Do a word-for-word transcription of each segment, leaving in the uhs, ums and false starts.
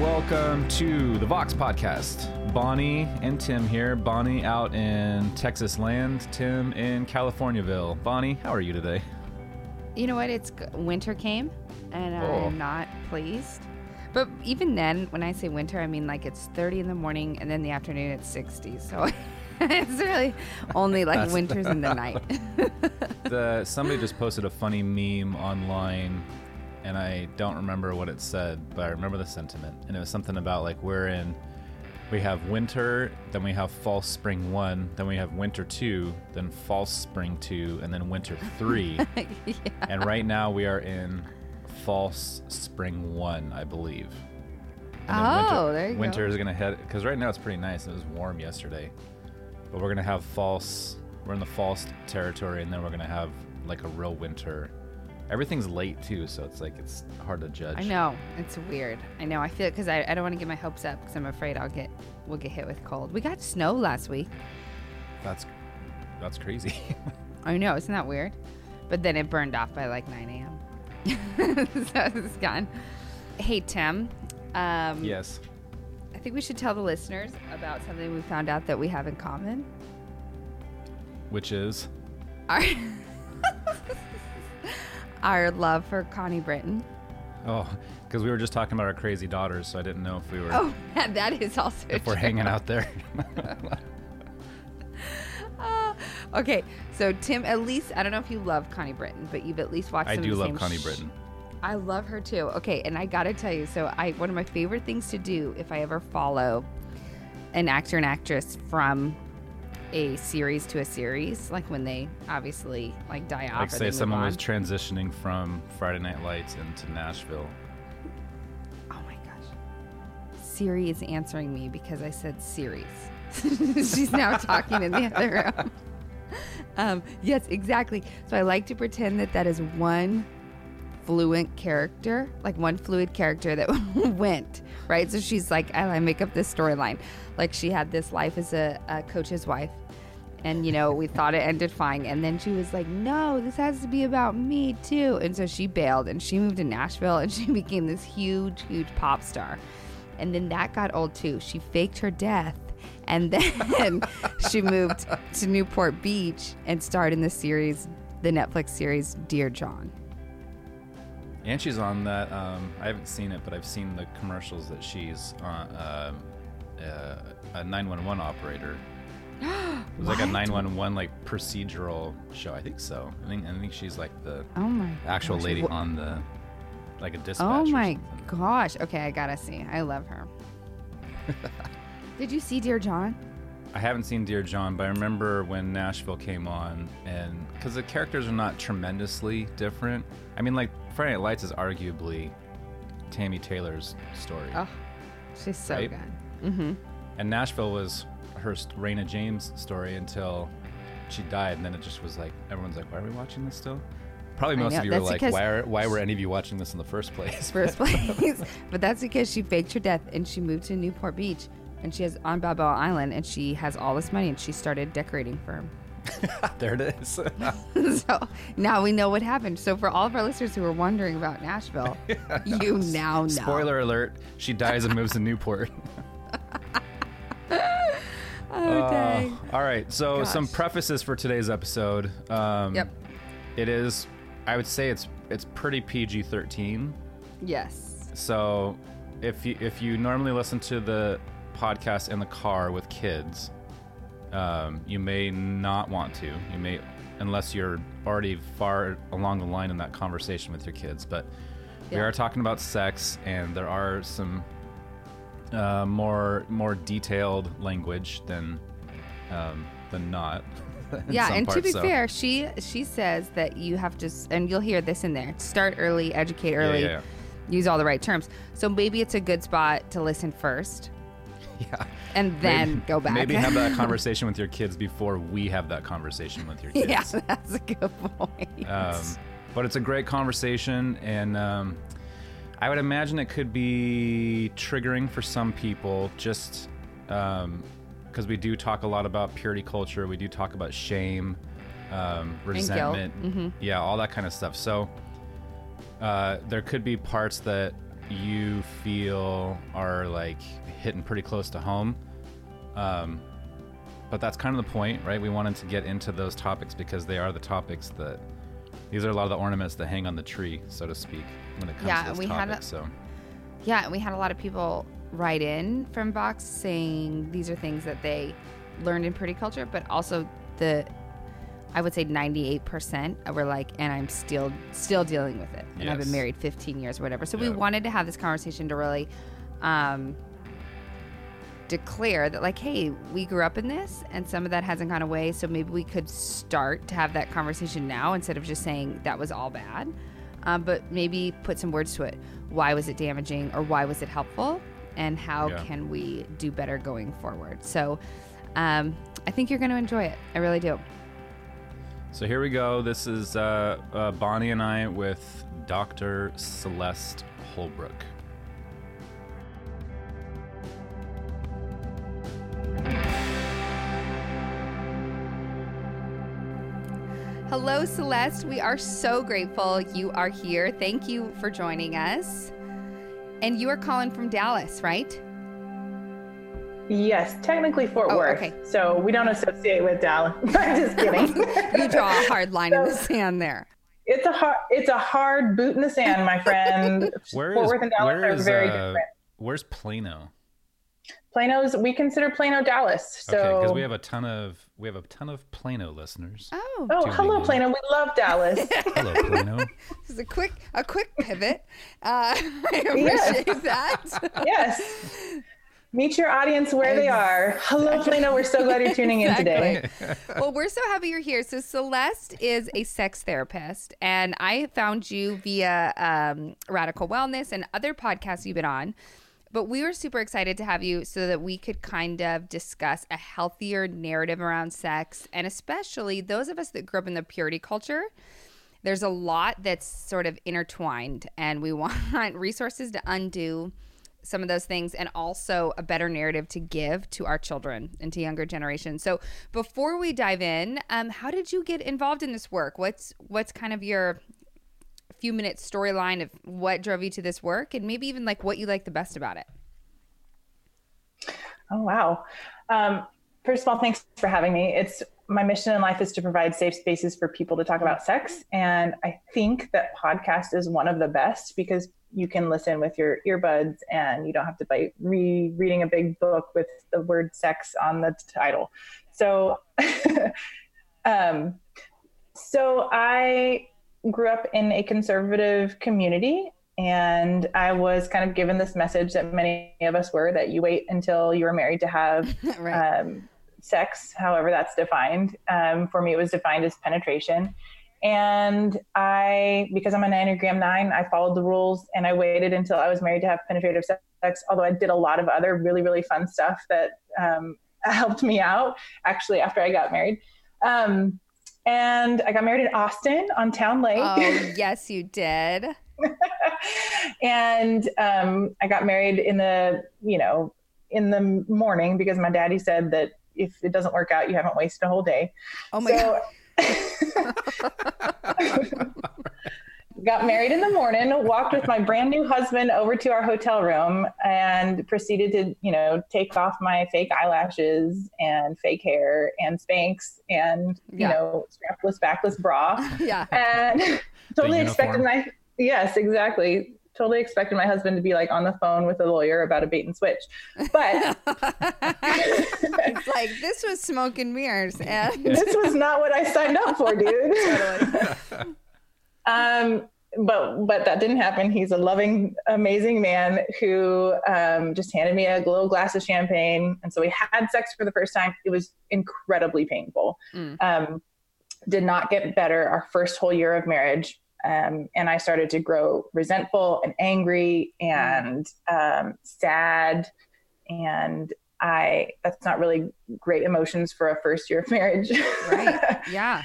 Welcome to the Vox Podcast. Bonnie and Tim here. Bonnie out in Texas land, Tim in Californiaville. Bonnie, how are you today? You know what? It's winter came, and oh. I'm not pleased. But even then, when I say winter, I mean like it's thirty in the morning, and then in the afternoon it's sixty. So it's really only like winters in the night. the, somebody just posted a funny meme online. And I don't remember what it said, but I remember the sentiment. And it was something about like we're in, we have winter, then we have false spring one, then we have winter two, then false spring two, and then winter three. Yeah. And right now we are in false spring one, I believe. Oh, winter, there you winter go. Winter is going to head, because right now it's pretty nice. It was warm yesterday. But we're going to have false, we're in the false territory, and then we're going to have like a real winter. Everything's late, too, so it's like it's hard to judge. I know. It's weird. I know. I feel it because I, I don't want to get my hopes up because I'm afraid I'll get we'll get hit with cold. We got snow last week. That's that's crazy. I know. Isn't that weird? But then it burned off by like nine a.m. So it's gone. Hey, Tim. Um, yes. I think we should tell the listeners about something we found out that we have in common. Which is? Our... Our love for Connie Britton. Oh, because we were just talking about our crazy daughters, so I didn't know if we were... Oh, that is also If true. We're hanging out there. uh, okay, so Tim, at least, I don't know if you love Connie Britton, but you've at least watched some of the same... I do love Connie sh- Britton. I love her too. Okay, and I got to tell you, so I one of my favorite things to do if I ever follow an actor and actress from... a series to a series, like when they obviously like die off. Like say someone was transitioning from Friday Night Lights into Nashville. Oh my gosh. Siri is answering me because I said series. She's now talking in the other room. Um, yes, exactly. So I like to pretend that that is one fluent character, like one fluid character that went, right? So she's like, I make up this storyline. Like she had this life as a, a coach's wife. And, you know, we thought it ended fine. And then she was like, no, this has to be about me too. And so she bailed and she moved to Nashville and she became this huge, huge pop star. And then that got old too. She faked her death. And then she moved to Newport Beach and starred in the series, the Netflix series, Dear John. And she's on that, um, I haven't seen it, but I've seen the commercials that she's on, uh, uh, a nine one one operator. It was like a nine one one like procedural show, I think so. I think I think she's like the oh my actual gosh. lady what? on the, like a dispatch. Oh my gosh. Okay, I gotta see. I love her. Did you see Dear John? I haven't seen Dear John, but I remember when Nashville came on, and because the characters are not tremendously different. I mean, like, Friday Night Lights is arguably Tammy Taylor's story. Oh, she's so right? good. Mm-hmm. And Nashville was her Raina James story until she died, and then it just was like, everyone's like, why are we watching this still? Probably most of you were like, why are, why were any of you watching this in the first place? First place. But that's because she faked her death, and she moved to Newport Beach, and she is on Babel Island, and she has all this money, and she started decorating for him. There it is. So now we know what happened. So for all of our listeners who were wondering about Nashville, yeah, you now know. Spoiler alert, she dies and moves to Newport. oh, uh, dang. All right, so Gosh. some prefaces for today's episode. Um, yep. It is, I would say it's it's pretty P G thirteen. Yes. So if you, if you normally listen to the podcast in the car with kids... Um, you may not want to. You may, unless you're already far along the line in that conversation with your kids. But yeah. we are talking about sex, and there are some uh, more more detailed language than um, than not. Yeah, and parts, to be so. fair, she she says that you have to, and you'll hear this in there. Start early, educate early, yeah, yeah, yeah. use all the right terms. So maybe it's a good spot to listen first. Yeah. And then maybe, go back. Maybe have that conversation with your kids before we have that conversation with your kids. Yeah, that's a good point. Um, but it's a great conversation, and um, I would imagine it could be triggering for some people just because um, we do talk a lot about purity culture. We do talk about shame, um, resentment. Mm-hmm. Yeah, all that kind of stuff. So uh, there could be parts that you feel are like hitting pretty close to home. Um, but that's kind of the point, right? We wanted to get into those topics because they are the topics that, these are a lot of the ornaments that hang on the tree, so to speak, when it comes yeah, to this we topic. Had a, so. Yeah, and we had a lot of people write in from Vox saying these are things that they learned in pretty culture, but also the, I would say ninety-eight percent were like, and I'm still still dealing with it. And yes. I've been married fifteen years or whatever. So yeah. we wanted to have this conversation to really um, declare that like, hey, we grew up in this and some of that hasn't gone away. So maybe we could start to have that conversation now instead of just saying that was all bad. Um, but maybe put some words to it. Why was it damaging or why was it helpful? And how yeah. can we do better going forward? So um, I think you're going to enjoy it. I really do. So here we go. This is uh, uh, Bonnie and I with Doctor Celeste Holbrook. Hello, Celeste. We are so grateful you are here. Thank you for joining us. And you are calling from Dallas, right? Yes, technically Fort oh, Worth. Okay. So we don't associate with Dallas. I'm just kidding. You draw a hard line so, in the sand there. It's a hard, it's a hard boot in the sand, my friend. Where Fort is, Worth and Dallas are is, very uh, different. Where's Plano? Plano's we consider Plano Dallas. So okay, because we have a ton of we have a ton of Plano listeners. Oh, oh, hello Plano. We love Dallas. Hello Plano. This is a quick a quick pivot. Uh, I appreciate yes. that. Yes. Meet your audience where exactly. they are. Hello, Plano. We're so glad you're tuning exactly. in today. Well, we're so happy you're here. So Celeste is a sex therapist, and I found you via um, Radical Wellness and other podcasts you've been on. But we were super excited to have you so that we could kind of discuss a healthier narrative around sex, and especially those of us that grew up in the purity culture. There's a lot that's sort of intertwined, and we want resources to undo some of those things and also a better narrative to give to our children and to younger generations. So before we dive in, um, how did you get involved in this work? What's what's kind of your few minute storyline of what drove you to this work and maybe even like what you like the best about it? Oh, wow. Um, first of all, thanks for having me. It's my mission in life is to provide safe spaces for people to talk about sex. And I think that podcast is one of the best because you can listen with your earbuds and you don't have to be re-reading a big book with the word sex on the title. So, um, so I grew up in a conservative community and I was kind of given this message that many of us were, that you wait until you were married to have, right. um, sex, however that's defined. Um, for me, it was defined as penetration. And I, because I'm an enneagram nine, I followed the rules and I waited until I was married to have penetrative sex. Although I did a lot of other really, really fun stuff that, um, helped me out actually after I got married. Um, and I got married in Austin on Town Lake. Oh, yes, you did. And, um, I got married in the, you know, in the morning because my daddy said that if it doesn't work out, you haven't wasted a whole day. Oh my so, God. Got married in the morning, walked with my brand new husband over to our hotel room and proceeded to, you know, take off my fake eyelashes and fake hair and Spanx and, you yeah. know, strapless, backless bra. Yeah. And totally expected my, yes, exactly. Totally expected my husband to be like on the phone with a lawyer about a bait and switch, but it's like this was smoke and mirrors, and this was not what I signed up for, dude. Totally. um, but but that didn't happen. He's a loving, amazing man who um, just handed me a little glass of champagne, and so we had sex for the first time. It was incredibly painful. Mm. Um, did not get better our first whole year of marriage. Um, and I started to grow resentful and angry and, um, sad. And I, that's not really great emotions for a first year of marriage. Right. Yeah.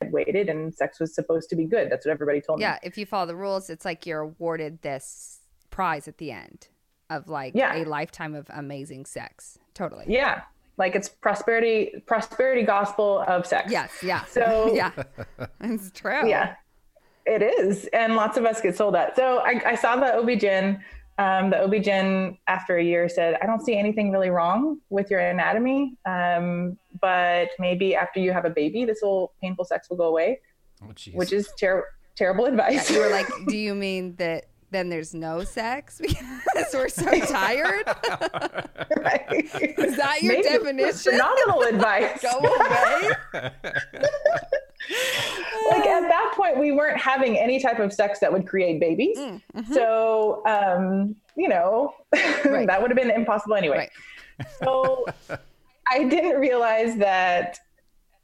I waited and sex was supposed to be good. That's what everybody told yeah, me. Yeah. If you follow the rules, it's like you're awarded this prize at the end of like yeah. a lifetime of amazing sex. Totally. Yeah. Like it's prosperity, prosperity gospel of sex. Yes. Yeah. So yeah, it's true. Yeah. It is. And lots of us get sold that. So I, I saw the O B G Y N. Um, the O B G Y N after a year said, I don't see anything really wrong with your anatomy. Um, but maybe after you have a baby, this whole painful sex will go away, oh, geez. Which is ter- terrible advice. Yeah, you were like, do you mean that then there's no sex because we're so tired? Right. Is that your maybe definition? Phenomenal advice. Go away. Like at that point we weren't having any type of sex that would create babies. Mm, mm-hmm. So, um, you know, right. That would have been impossible anyway. Right. So I didn't realize that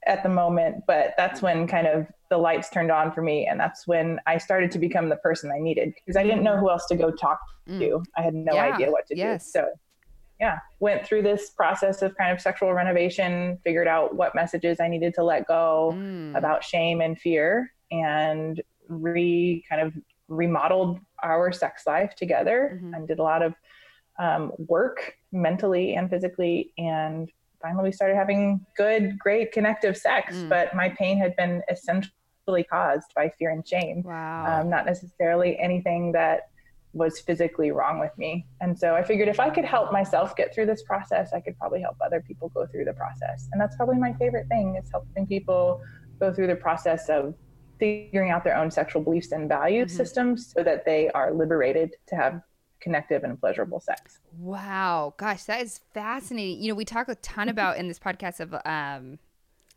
at the moment, but that's when kind of the lights turned on for me. And that's when I started to become the person I needed because I didn't know who else to go talk to. Mm. I had no yeah. idea what to yes. do. So yeah, went through this process of kind of sexual renovation, figured out what messages I needed to let go mm. about shame and fear, and re kind of remodeled our sex life together mm-hmm. and did a lot of um, work mentally and physically. And finally we started having good, great connective sex, mm. but my pain had been essentially caused by fear and shame. Wow. Um, not necessarily anything that was physically wrong with me. And so I figured if I could help myself get through this process, I could probably help other people go through the process. And that's probably my favorite thing, is helping people go through the process of figuring out their own sexual beliefs and value mm-hmm. systems so that they are liberated to have connective and pleasurable sex. Wow. Gosh, that is fascinating. You know, we talk a ton about in this podcast of um,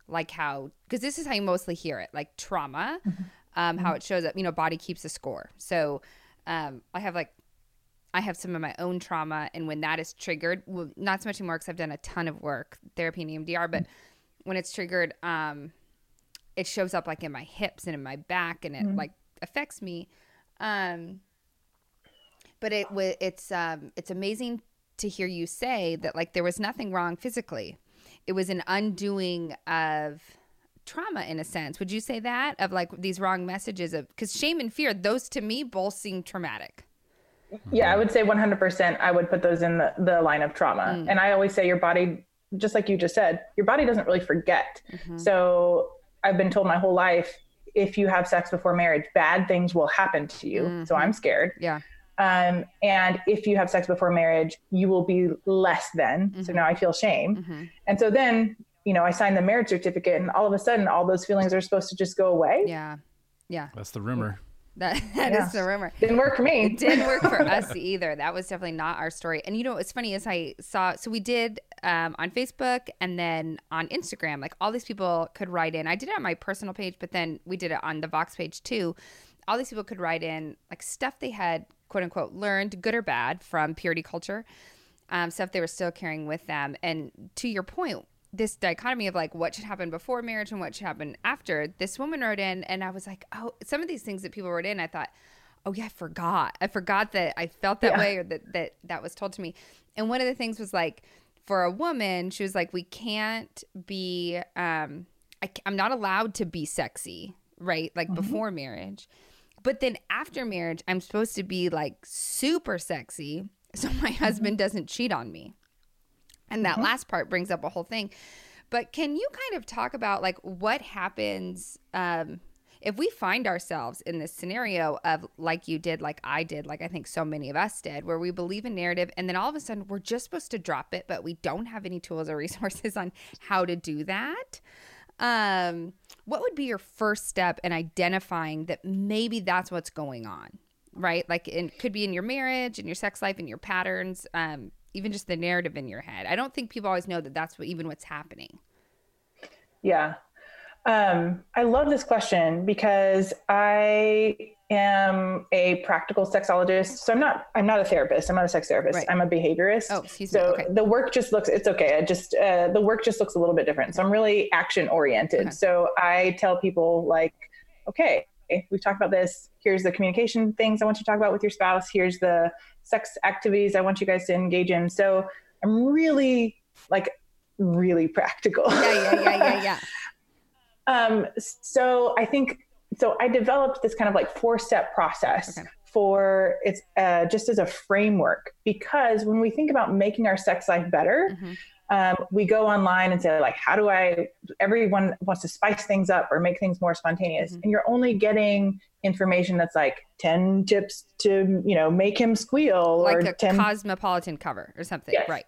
like how, because this is how you mostly hear it, like trauma, mm-hmm. um, how it shows up, you know, body keeps a score. So Um, I have like, I have some of my own trauma, and when that is triggered, well, not so much anymore because I've done a ton of work, therapy and E M D R, but when it's triggered, um, it shows up like in my hips and in my back, and it mm-hmm. like affects me. Um, but it w- it's um, it's amazing to hear you say that like there was nothing wrong physically. It was an undoing of trauma in a sense. Would you say that, of like these wrong messages of, because shame and fear, those to me both seem traumatic. Yeah, I would say one hundred percent I would put those in the, the line of trauma. Mm. And I always say your body, just like you just said, your body doesn't really forget. Mm-hmm. So I've been told my whole life, if you have sex before marriage, bad things will happen to you. Mm-hmm. So I'm scared. Yeah. Um, and if you have sex before marriage, you will be less than. Mm-hmm. So now I feel shame. Mm-hmm. And so then, you know, I signed the marriage certificate and all of a sudden all those feelings are supposed to just go away. Yeah. Yeah. That's the rumor. That, that yeah. is the rumor. Didn't work for me. It didn't work for us either. That was definitely not our story. And you know, it's funny, as I saw, so we did um, on Facebook and then on Instagram, like all these people could write in. I did it on my personal page, but then we did it on the Vox page too. All these people could write in like stuff they had, quote unquote, learned, good or bad, from purity culture, um, stuff they were still carrying with them. And to your point, this dichotomy of like what should happen before marriage and what should happen after, this woman wrote in, and I was like, oh, some of these things that people wrote in, I thought, oh yeah, I forgot. I forgot that I felt that yeah. way, or that, that that was told to me. And one of the things was like, for a woman, she was like, we can't be, um, I, I'm not allowed to be sexy, right? Like mm-hmm. before marriage, but then after marriage, I'm supposed to be like super sexy, so my mm-hmm. husband doesn't cheat on me. And that mm-hmm. last part brings up a whole thing. But can you kind of talk about like what happens um, if we find ourselves in this scenario of like you did, like I did, like I think so many of us did, where we believe in narrative and then all of a sudden we're just supposed to drop it, but we don't have any tools or resources on how to do that. Um, what would be your first step in identifying that maybe that's what's going on, right? Like it could be in your marriage, in your sex life, in your patterns, um, even just the narrative in your head. I don't think people always know that that's what, even what's happening. Yeah. Um, I love this question because I am a practical sexologist. So I'm not, I'm not a therapist. I'm not a sex therapist. Right. I'm a behaviorist. Oh, excuse so me. Okay. The work just looks, it's okay. I just, uh, the work just looks a little bit different. So I'm really action oriented. Okay. So I tell people like, okay, we've talked about this. Here's the communication things I want you to talk about with your spouse. Here's the sex activities I want you guys to engage in. So I'm really like really practical. Yeah, yeah, yeah, yeah, yeah. um, so I think, so I developed this kind of like four step process okay. for it's uh, just as a framework, because when we think about making our sex life better, mm-hmm. Um, we go online and say, like, how do I, everyone wants to spice things up or make things more spontaneous. Mm-hmm. And you're only getting information that's like ten tips to, you know, make him squeal. Like or a ten... Cosmopolitan cover or something. Yes. Right.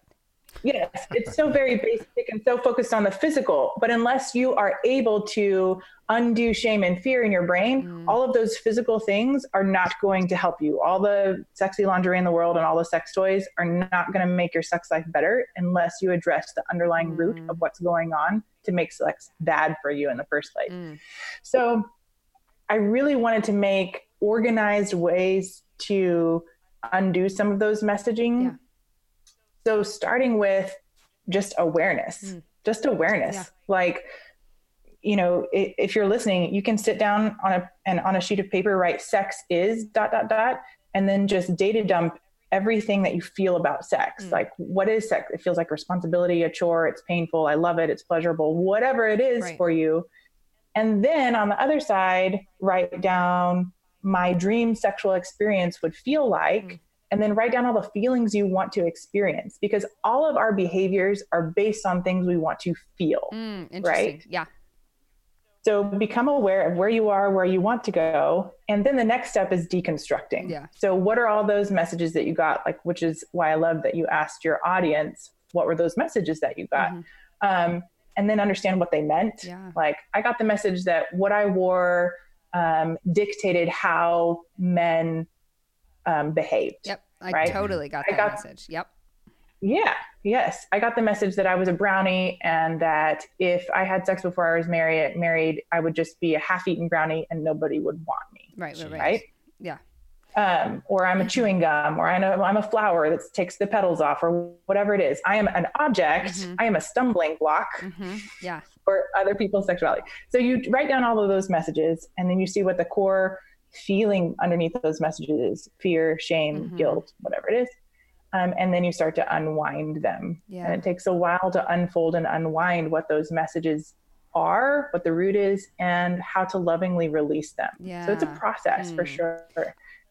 Yes. It's so very basic and so focused on the physical, but unless you are able to undo shame and fear in your brain, mm. all of those physical things are not going to help you. All the sexy lingerie in the world and all the sex toys are not going to make your sex life better unless you address the underlying mm. root of what's going on to make sex bad for you in the first place. Mm. So I really wanted to make organized ways to undo some of those messaging. Yeah. So starting with just awareness, mm. just awareness, yeah. like, you know, if, if you're listening, you can sit down on a, and on a sheet of paper, write sex is dot, dot, dot, and then just data dump everything that you feel about sex. Mm. Like, what is sex? It feels like responsibility, a chore. It's painful. I love it. It's pleasurable, whatever it is right. for you. And then on the other side, write down my dream sexual experience would feel like, mm. and then write down all the feelings you want to experience, because all of our behaviors are based on things we want to feel, mm, right? Yeah. So become aware of where you are, where you want to go. And then the next step is deconstructing. Yeah. So what are all those messages that you got? Like, which is why I love that you asked your audience, what were those messages that you got? Mm-hmm. Um, and then understand what they meant. Yeah. Like, I got the message that what I wore um, dictated how men um, behaved. Yep. I right? totally got that got, message. Yep. Yeah. Yes. I got the message that I was a brownie and that if I had sex before I was married, married, I would just be a half eaten brownie and nobody would want me. Right. Right. right? Yeah. Um, or I'm a chewing gum, or I know I'm a flower that takes the petals off, or whatever it is. I am an object. Mm-hmm. I am a stumbling block mm-hmm. yeah. for other people's sexuality. So you write down all of those messages, and then you see what the core feeling underneath those messages is: fear, shame, mm-hmm. guilt, whatever it is. Um, and then you start to unwind them. Yeah. And it takes a while to unfold and unwind what those messages are, what the root is, and how to lovingly release them. Yeah. So it's a process mm. for sure.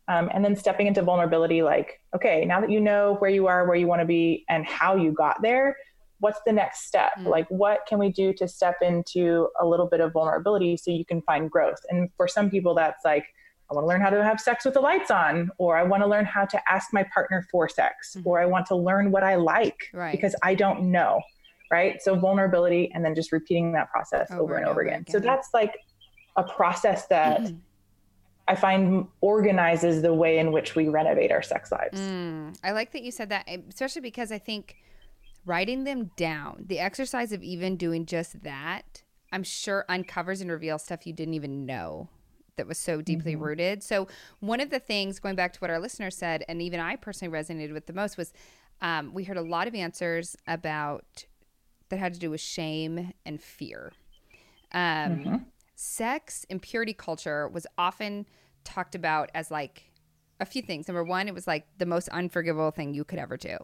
Um, and then stepping into vulnerability, like, okay, now that you know where you are, where you want to be, and how you got there, what's the next step? Mm. Like, what can we do to step into a little bit of vulnerability so you can find growth? And for some people, that's like, I want to learn how to have sex with the lights on, or I want to learn how to ask my partner for sex, mm-hmm. or I want to learn what I like right. because I don't know. Right. So vulnerability, and then just repeating that process over, over and over again. again. So that's like a process that mm-hmm. I find organizes the way in which we renovate our sex lives. Mm, I like that you said that, especially because I think writing them down, the exercise of even doing just that, I'm sure uncovers and reveals stuff you didn't even know that was so deeply mm-hmm. rooted. So one of the things, going back to what our listener said, and even I personally resonated with the most, was um, we heard a lot of answers about that had to do with shame and fear. Um, mm-hmm. Sex and purity culture was often talked about as like a few things. Number one, it was like the most unforgivable thing you could ever do.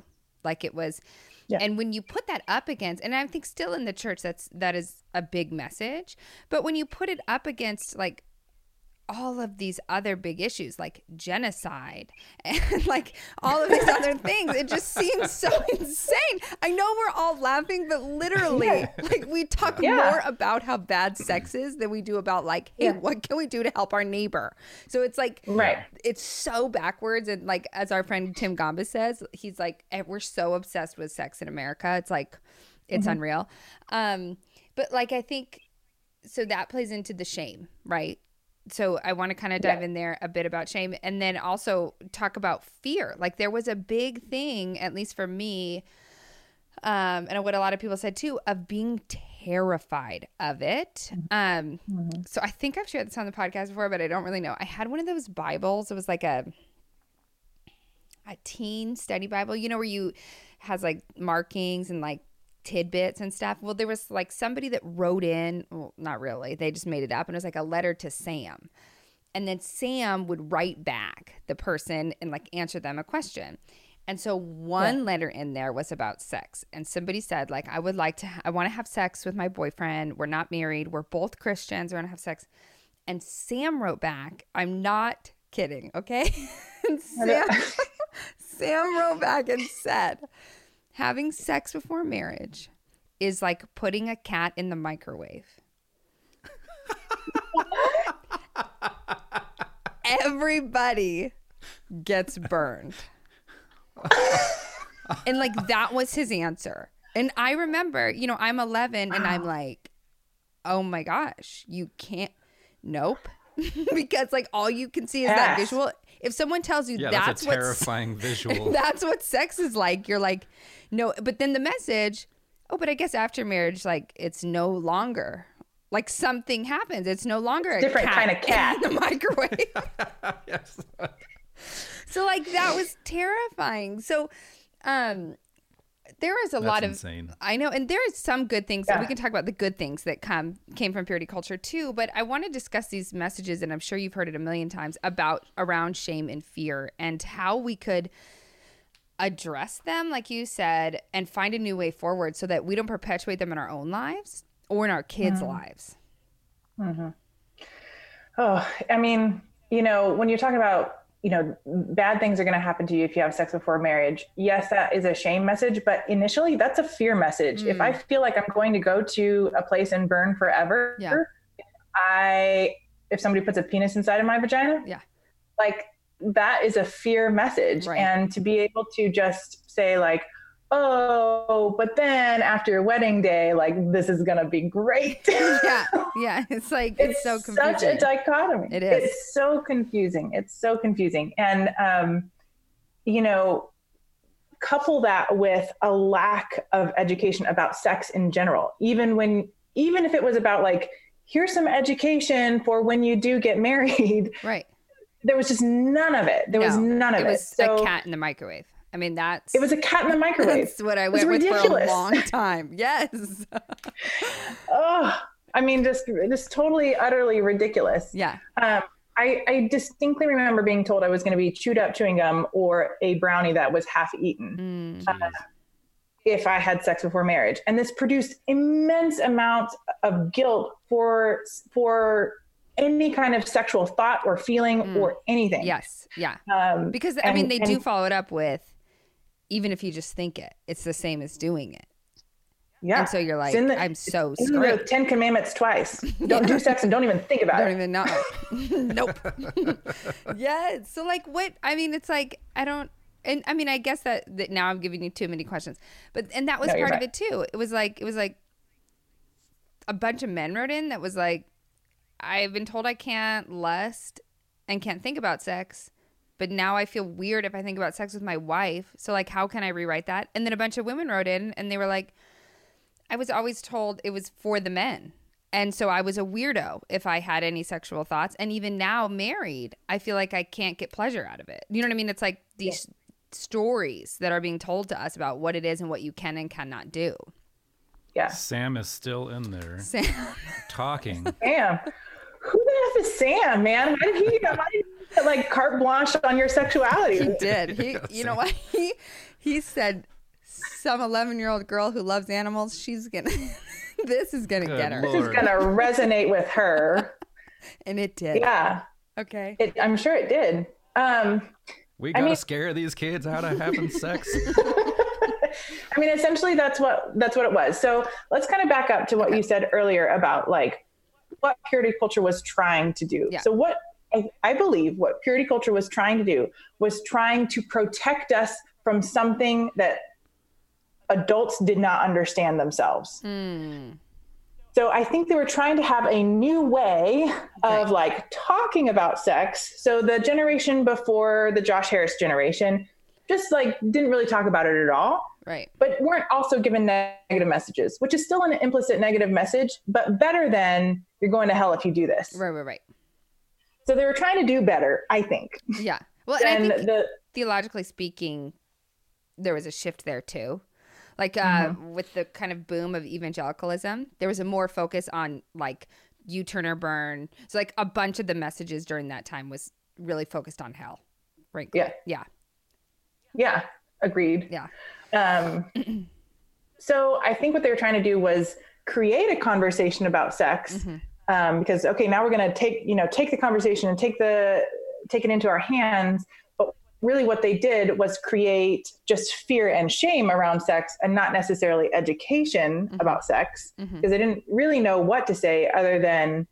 Like it was, yeah. and when you put that up against, and I think still in the church, that's, that is a big message, but when you put it up against like all of these other big issues like genocide and like all of these other things, it just seems so insane. I know we're all laughing, but literally yeah. like we talk yeah. more about how bad sex is than we do about like, hey, yeah. what can we do to help our neighbor? So it's like, right. it's so backwards. And like, as our friend Tim Gamba says, he's like, hey, we're so obsessed with sex in America. It's like, it's mm-hmm. unreal. Um, but like, I think, so that plays into the shame, right? So I want to kind of dive yeah. in there a bit about shame, and then also talk about fear. Like there was a big thing, at least for me, um, and what a lot of people said too, of being terrified of it. Um, mm-hmm. So I think I've shared this on the podcast before, but I don't really know. I had one of those Bibles. It was like a a teen study Bible, you know, where you has like markings and like tidbits and stuff. Well, there was like somebody that wrote in, well, not really, they just made it up, and it was like a letter to Sam, and then Sam would write back the person and like answer them a question. And so one yeah. letter in there was about sex, and somebody said like, I would like to ha- I want to have sex with my boyfriend, we're not married, we're both Christians, we're gonna have sex. And Sam wrote back, I'm not kidding, okay? And Sam Sam wrote back and said, having sex before marriage is like putting a cat in the microwave. Everybody gets burned. And like that was his answer. And I remember, you know, I'm eleven and I'm like, oh my gosh, you can't. Nope. Because like all you can see is that visual. If someone tells you yeah, that's, that's a terrifying what, visual. That's what sex is like. You're like, no. But then the message, oh, but I guess after marriage, like it's no longer. Like something happens. It's no longer it's a different cat kind of cat in the microwave. Yes. So like that was terrifying. So um, there is a That's lot of insane. I know, and there is some good things yeah. that we can talk about, the good things that come came from purity culture too. But I want to discuss these messages, and I'm sure you've heard it a million times about around shame and fear and how we could address them, like you said, and find a new way forward so that we don't perpetuate them in our own lives. Or in our kids' mm-hmm. lives. Mm-hmm. Oh, I mean, you know, when you're talking about, you know, bad things are going to happen to you if you have sex before marriage. Yes, that is a shame message, but initially that's a fear message. Mm. If I feel like I'm going to go to a place and burn forever, yeah. I, if somebody puts a penis inside of my vagina, yeah, like that is a fear message. Right. And to be able to just say like, oh, but then after your wedding day, like this is gonna be great. yeah, yeah. It's like it's, it's so confusing. Such a dichotomy. It is. It's so confusing. It's so confusing, and um, you know, couple that with a lack of education about sex in general. Even when, even if it was about like, here's some education for when you do get married. Right. There was just none of it. There no, was none of it. It was so, a cat in the microwave. I mean, that's... It was a cat in the microwave. That's what I went with for a long time. Yes. Oh, I mean, just, just totally, utterly ridiculous. Yeah. Um, I, I distinctly remember being told I was going to be chewed up chewing gum or a brownie that was half eaten mm. uh, if I had sex before marriage. And this produced immense amounts of guilt for for... any kind of sexual thought or feeling mm. or anything. Yes. Yeah. Um, because I and, mean, they and, do follow it up with, even if you just think it, it's the same as doing it. Yeah. And so you're like, the, I'm so screwed. Ten Commandments twice. Don't do sex and don't even think about don't it. Don't even know. Nope. Yeah. So like what, I mean, it's like, I don't, and I mean, I guess that, that now I'm giving you too many questions, but, and that was no, part right. of it too. It was like, it was like a bunch of men wrote in that was like, I've been told I can't lust and can't think about sex, but now I feel weird if I think about sex with my wife. So like, how can I rewrite that? And then a bunch of women wrote in and they were like, I was always told it was for the men. And so I was a weirdo if I had any sexual thoughts. And even now married, I feel like I can't get pleasure out of it. You know what I mean? It's like these yeah. stories that are being told to us about what it is and what you can and cannot do. Yeah. Sam is still in there Sam. talking. Sam. Who the F is Sam, man? How did he, you know, how did he get, like, carte blanche on your sexuality? He did. He, yeah, you know what? He he said, some eleven-year-old girl who loves animals, she's going to, this is going to get her. Lord. This is going to resonate with her. And it did. Yeah. Okay. It, I'm sure it did. Um, we got to I mean, scare these kids out of having sex. I mean, essentially that's what, that's what it was. So let's kind of back up to what okay. you said earlier about like what purity culture was trying to do. Yeah. So what I, I believe what purity culture was trying to do was trying to protect us from something that adults did not understand themselves. Mm. So I think they were trying to have a new way okay. of like talking about sex. So the generation before the Josh Harris generation just like didn't really talk about it at all. Right. But weren't also given negative messages, which is still an implicit negative message, but better than you're going to hell if you do this. Right, right, right. So they were trying to do better, I think. Yeah. Well, and I think the, theologically speaking, there was a shift there too. Like uh, mm-hmm. with the kind of boom of evangelicalism, there was a more focus on like you turn or burn. So like a bunch of the messages during that time was really focused on hell. Right. Yeah. Yeah. Yeah. Agreed. Yeah. Um, so I think what they were trying to do was create a conversation about sex, mm-hmm. um, because, okay, now we're going to take, you know, take the conversation and take the, take it into our hands. But really what they did was create just fear and shame around sex and not necessarily education mm-hmm. about sex, because mm-hmm. they didn't really know what to say other than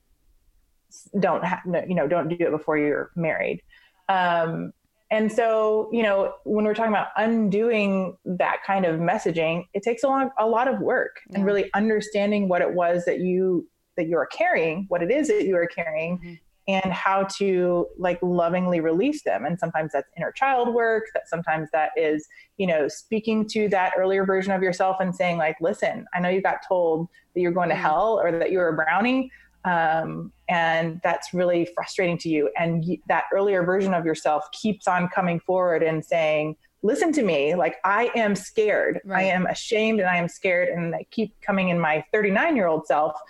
don't, ha- you know, don't do it before you're married. Um, and so, you know, when we're talking about undoing that kind of messaging, it takes a lot, a lot of work yeah. and really understanding what it was that you, that you are carrying, what it is that you are carrying mm-hmm. and how to like lovingly release them. And sometimes that's inner child work. That sometimes that is, you know, speaking to that earlier version of yourself and saying like, listen, I know you got told that you're going to hell or that you're a brownie. Um, and that's really frustrating to you. And y- that earlier version of yourself keeps on coming forward and saying, listen to me, like I am scared, right. I am ashamed and I am scared. And I keep coming in my thirty-nine year old self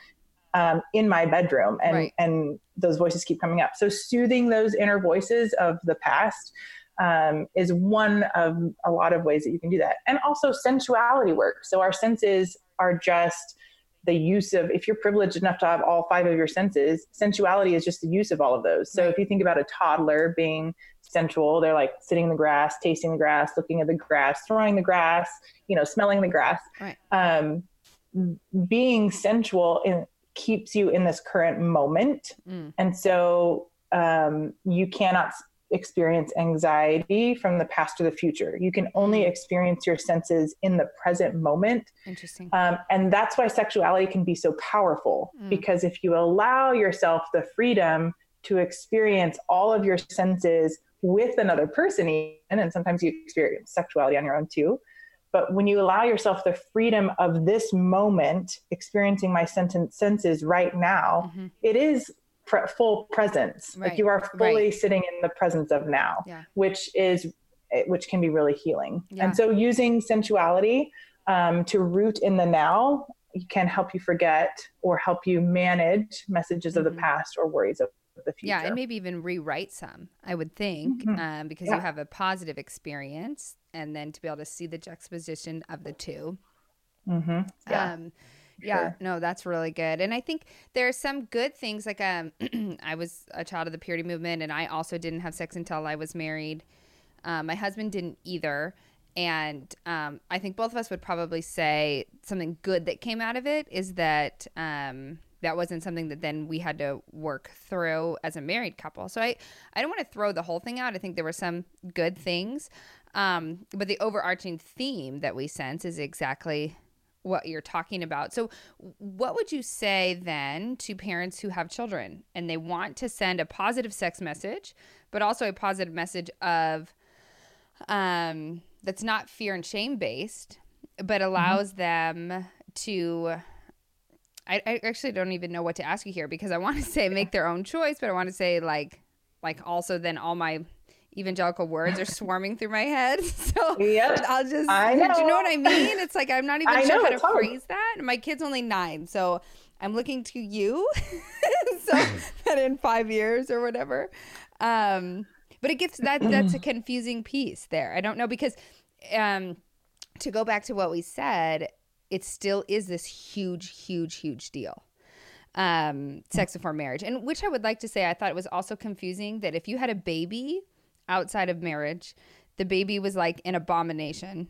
um, in my bedroom and, right. and those voices keep coming up. So soothing those inner voices of the past, um, is one of a lot of ways that you can do that. And also sensuality work. So our senses are just the use of, if you're privileged enough to have all five of your senses, sensuality is just the use of all of those. So right. if you think about a toddler being sensual, they're like sitting in the grass, tasting the grass, looking at the grass, throwing the grass, you know, smelling the grass, right. um, being sensual in, keeps you in this current moment. Mm. And so um, you cannot experience anxiety from the past to the future. You can only experience your senses in the present moment. Interesting. Um, and that's why sexuality can be so powerful, mm. because if you allow yourself the freedom to experience all of your senses with another person, even, and sometimes you experience sexuality on your own too, but when you allow yourself the freedom of this moment, experiencing my sentence, senses right now, mm-hmm. it is pre- full presence. Right. Like you are fully right. sitting in the presence of now, yeah. which is, which can be really healing. Yeah. And so using sensuality um, to root in the now can help you forget or help you manage messages mm-hmm. of the past or worries of the future. Yeah. And maybe even rewrite some, I would think, mm-hmm. um, because yeah. you have a positive experience. And then to be able to see the juxtaposition of the two. Mm-hmm. Yeah. Um, yeah, sure. No, that's really good. And I think there are some good things. Like um, I was a child of the purity movement, and I also didn't have sex until I was married. Um, my husband didn't either. And um, I think both of us would probably say something good that came out of it is that um, that wasn't something that then we had to work through as a married couple. So I, I don't want to throw the whole thing out. I think there were some good things. Um, but the overarching theme that we sense is exactly what you're talking about. So what would you say then to parents who have children and they want to send a positive sex message, but also a positive message of um, that's not fear and shame based, but allows mm-hmm. them to I, I actually don't even know what to ask you here, because I want to say make their own choice, but I want to say like like also then all my evangelical words are swarming through my head. So yep. I'll just, I know. Do you know what I mean? It's like, I'm not even I sure know, how to hard. Phrase that. And my kid's only nine. So I'm looking to you so that in five years or whatever. Um, but it gets that that's a confusing piece there. I don't know, because um, to go back to what we said, it still is this huge, huge, huge deal. Um, sex before marriage. And which I would like to say, I thought it was also confusing that if you had a baby outside of marriage, the baby was like an abomination.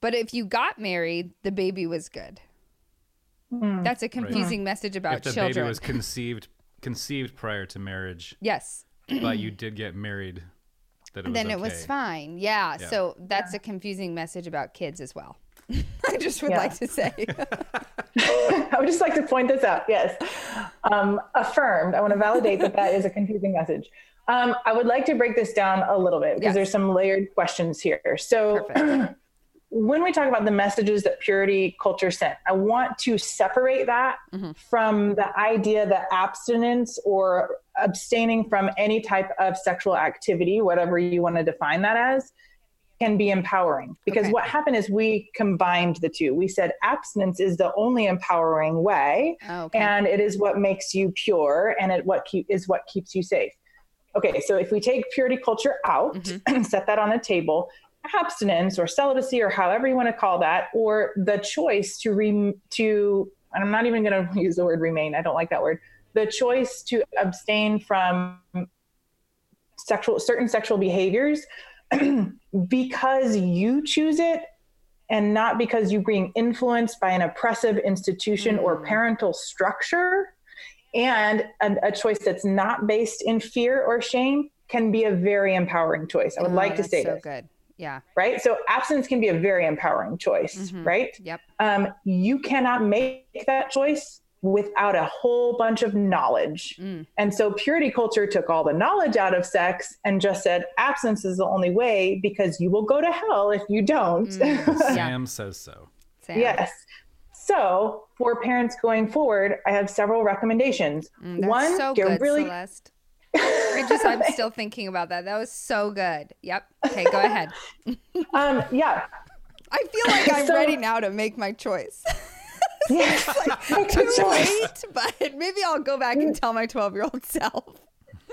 But if you got married, the baby was good. Mm. That's a confusing right. message about if the children. The baby was conceived conceived prior to marriage. Yes. But you did get married. That it then was okay. It was fine. Yeah. yeah. So that's yeah. a confusing message about kids as well. I just would yeah. like to say. I would just like to point this out. Yes. Um, affirmed. I want to validate that that is a confusing message. Um, I would like to break this down a little bit because yes. there's some layered questions here. So when we talk about the messages that purity culture sent, I want to separate that mm-hmm. from the idea that abstinence or abstaining from any type of sexual activity, whatever you want to define that as, can be empowering. Because okay. what happened is we combined the two. We said abstinence is the only empowering way oh, okay. and it is what makes you pure and it what keep, is what keeps you safe. Okay, so if we take purity culture out mm-hmm. and set that on a table, abstinence or celibacy or however you want to call that, or the choice to, re- to and I'm not even going to use the word remain, I don't like that word, the choice to abstain from sexual certain sexual behaviors because you choose it and not because you're being influenced by an oppressive institution mm-hmm. or parental structure. And a, a choice that's not based in fear or shame can be a very empowering choice. I would oh, like to say so this. Good. Yeah. Right. So abstinence can be a very empowering choice, mm-hmm. right? Yep. Um, you cannot make that choice without a whole bunch of knowledge. Mm. And so purity culture took all the knowledge out of sex and just said, abstinence is the only way because you will go to hell if you don't. Mm. Sam says so. Sam. Yes. So for parents going forward, I have several recommendations. Mm, that's One, so get good, really... Celeste. I just, I'm still thinking about that. That was so good. Yep. Okay, go ahead. um, yeah. I feel like I'm so... ready now to make my choice. Yeah, like, too late, but maybe I'll go back and tell my twelve-year-old self.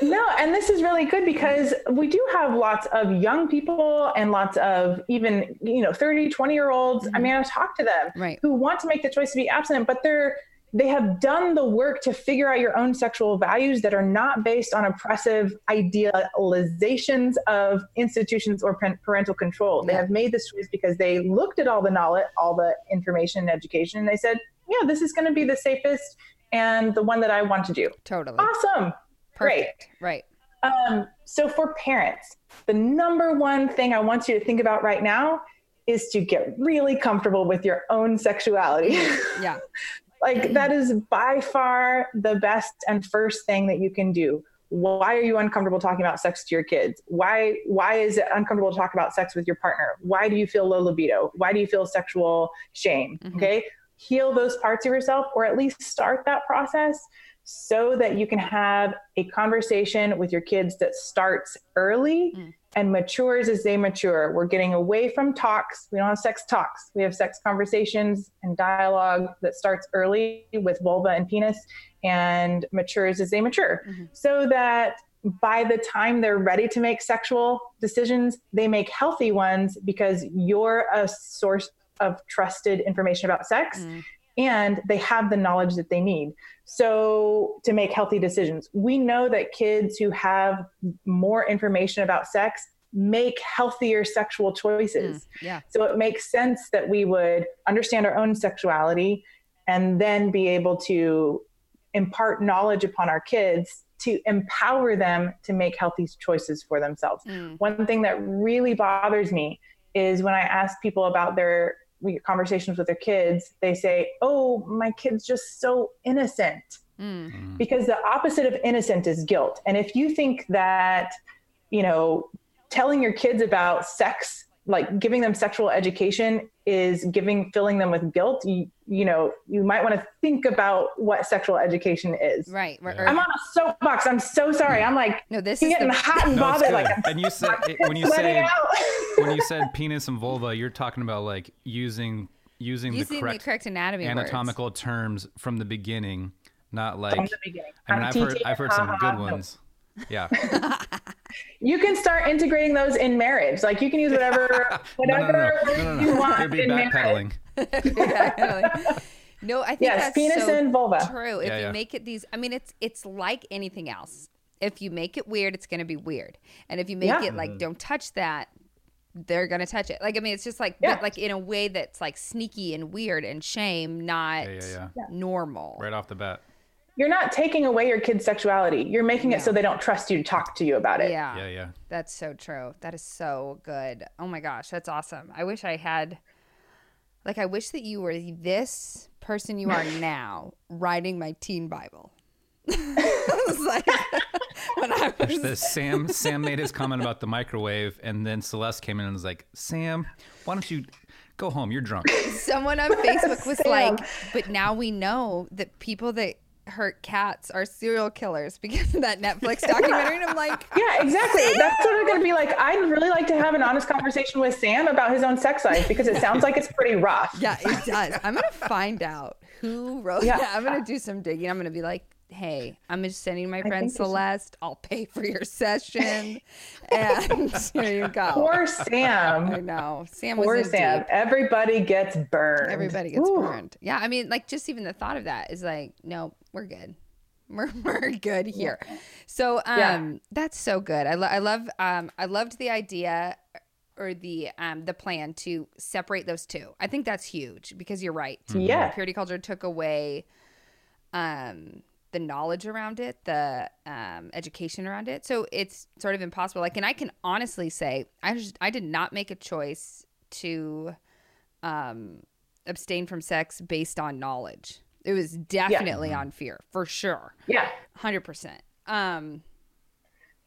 No, and this is really good because we do have lots of young people and lots of even, you know, thirty, twenty year olds. Mm-hmm. I mean, I talk to them right. who want to make the choice to be abstinent, but they're, they have done the work to figure out your own sexual values that are not based on oppressive idealizations of institutions or parental control. Yeah. They have made this choice because they looked at all the knowledge, all the information and education, and they said, yeah, this is going to be the safest and the one that I want to do. Totally. Awesome. Perfect. Great. Right. Um, so for parents, the number one thing I want you to think about right now is to get really comfortable with your own sexuality. Yeah. Like that is by far the best and first thing that you can do. Why are you uncomfortable talking about sex to your kids? Why, why is it uncomfortable to talk about sex with your partner? Why do you feel low libido? Why do you feel sexual shame? Mm-hmm. Okay. Heal those parts of yourself, or at least start that process, so that you can have a conversation with your kids that starts early mm. and matures as they mature. We're getting away from talks. We don't have sex talks. We have sex conversations and dialogue that starts early with vulva and penis and matures as they mature. Mm-hmm. So that by the time they're ready to make sexual decisions, they make healthy ones because you're a source of trusted information about sex. Mm. And they have the knowledge that they need. So to make healthy decisions, we know that kids who have more information about sex make healthier sexual choices. Mm, yeah. So it makes sense that we would understand our own sexuality and then be able to impart knowledge upon our kids to empower them to make healthy choices for themselves. Mm. One thing that really bothers me is when I ask people about their we get conversations with their kids, they say, oh, my kid's just so innocent. Mm. Because the opposite of innocent is guilt. And if you think that, you know, telling your kids about sex, like giving them sexual education is giving, filling them with guilt, you, you know, you might want to think about what sexual education is. Right. We're, yeah. I'm on a soapbox. I'm so sorry. I'm like, no, this is getting the... hot and no, bothered. Like, and you said, it, when you said, when you said penis and vulva, you're talking about like using, using, using the correct, the correct anatomy anatomical words. Terms from the beginning, not like, from the beginning. I mean, I'm I've teaching, heard, I've heard some good ones. No. Yeah. You can start integrating those in marriage. Like you can use whatever whatever no, no, no. No, no, no. you want There'd be in backpedaling. Marriage. No, I think yes, that's penis so and vulva. True. If yeah, you yeah. make it these, I mean, it's it's like anything else. If you make it weird, it's going to be weird. And if you make yeah. it like, don't touch that, they're going to touch it. Like, I mean, it's just like, yeah. but like in a way that's like sneaky and weird and shame, not yeah, yeah, yeah. normal. Right off the bat. You're not taking away your kid's sexuality. You're making yeah. it so they don't trust you to talk to you about it. Yeah. Yeah, yeah. That's so true. That is so good. Oh my gosh, that's awesome. I wish I had, like, I wish that you were this person you are now writing my teen Bible. I was like, when I was... The Sam, Sam made his comment about the microwave, and then Celeste came in and was like, Sam, why don't you... go home, you're drunk. Someone on Facebook was Sam. Like, but now we know that people that... hurt cats are serial killers because of that Netflix documentary. And I'm like, yeah, exactly. That's what I'm going to be like. I'd really like to have an honest conversation with Sam about his own sex life because it sounds like it's pretty rough. Yeah, it does. I'm going to find out who wrote yeah. that. I'm going to do some digging. I'm going to be like, hey, I'm just sending my friend Celeste. I'll pay for your session. And here you go. Poor Sam. I know. Sam was Poor Sam. Deep. Everybody gets burned. Everybody gets Ooh. Burned. Yeah. I mean, like, just even the thought of that is like, no, we're good. We're, we're good here. So um, yeah. that's so good. I, lo- I love, um, I loved the idea or the um, the plan to separate those two. I think that's huge because you're right. Mm-hmm. Yeah. Purity culture took away um, the knowledge around it, the um, education around it. So it's sort of impossible. Like, and I can honestly say I just, I did not make a choice to um, abstain from sex based on knowledge. It was definitely yeah. on fear, for sure. Yeah. one hundred percent. Um,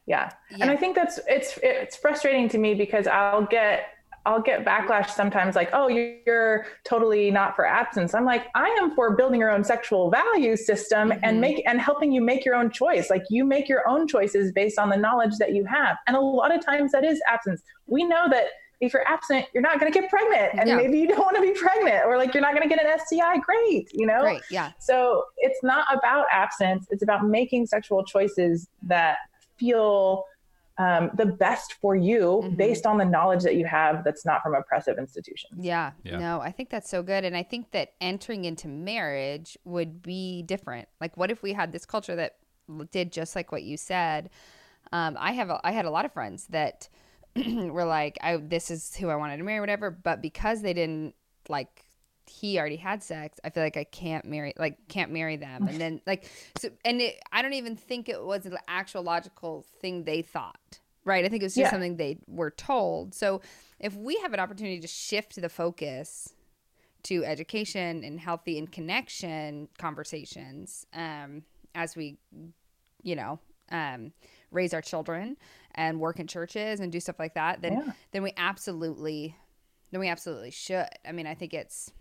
yeah. yeah. And I think that's, it's, it's frustrating to me because I'll get, I'll get backlash sometimes like, oh, you're, you're totally not for abstinence. I'm like, I am for building your own sexual value system mm-hmm. and make, and helping you make your own choice. Like you make your own choices based on the knowledge that you have. And a lot of times that is abstinence. We know that if you're absent, you're not going to get pregnant and yeah. maybe you don't want to be pregnant or like, you're not going to get an S T I. Great. You know? Right, yeah. So it's not about absence. It's about making sexual choices that feel um, the best for you mm-hmm. based on the knowledge that you have. That's not from oppressive institutions. Yeah, yeah. No, I think that's so good. And I think that entering into marriage would be different. Like what if we had this culture that did just like what you said? Um, I have, a, I had a lot of friends that, were like, I this is who I wanted to marry, whatever. But because they didn't like, he already had sex. I feel like I can't marry, like can't marry them. And then like, so and it, I don't even think it was an actual logical thing they thought, right? I think it was just yeah. something they were told. So if we have an opportunity to shift the focus to education and healthy and connection conversations, um, as we, you know, um, raise our children and work in churches and do stuff like that, then yeah. then we absolutely then we absolutely should. I mean, I think it's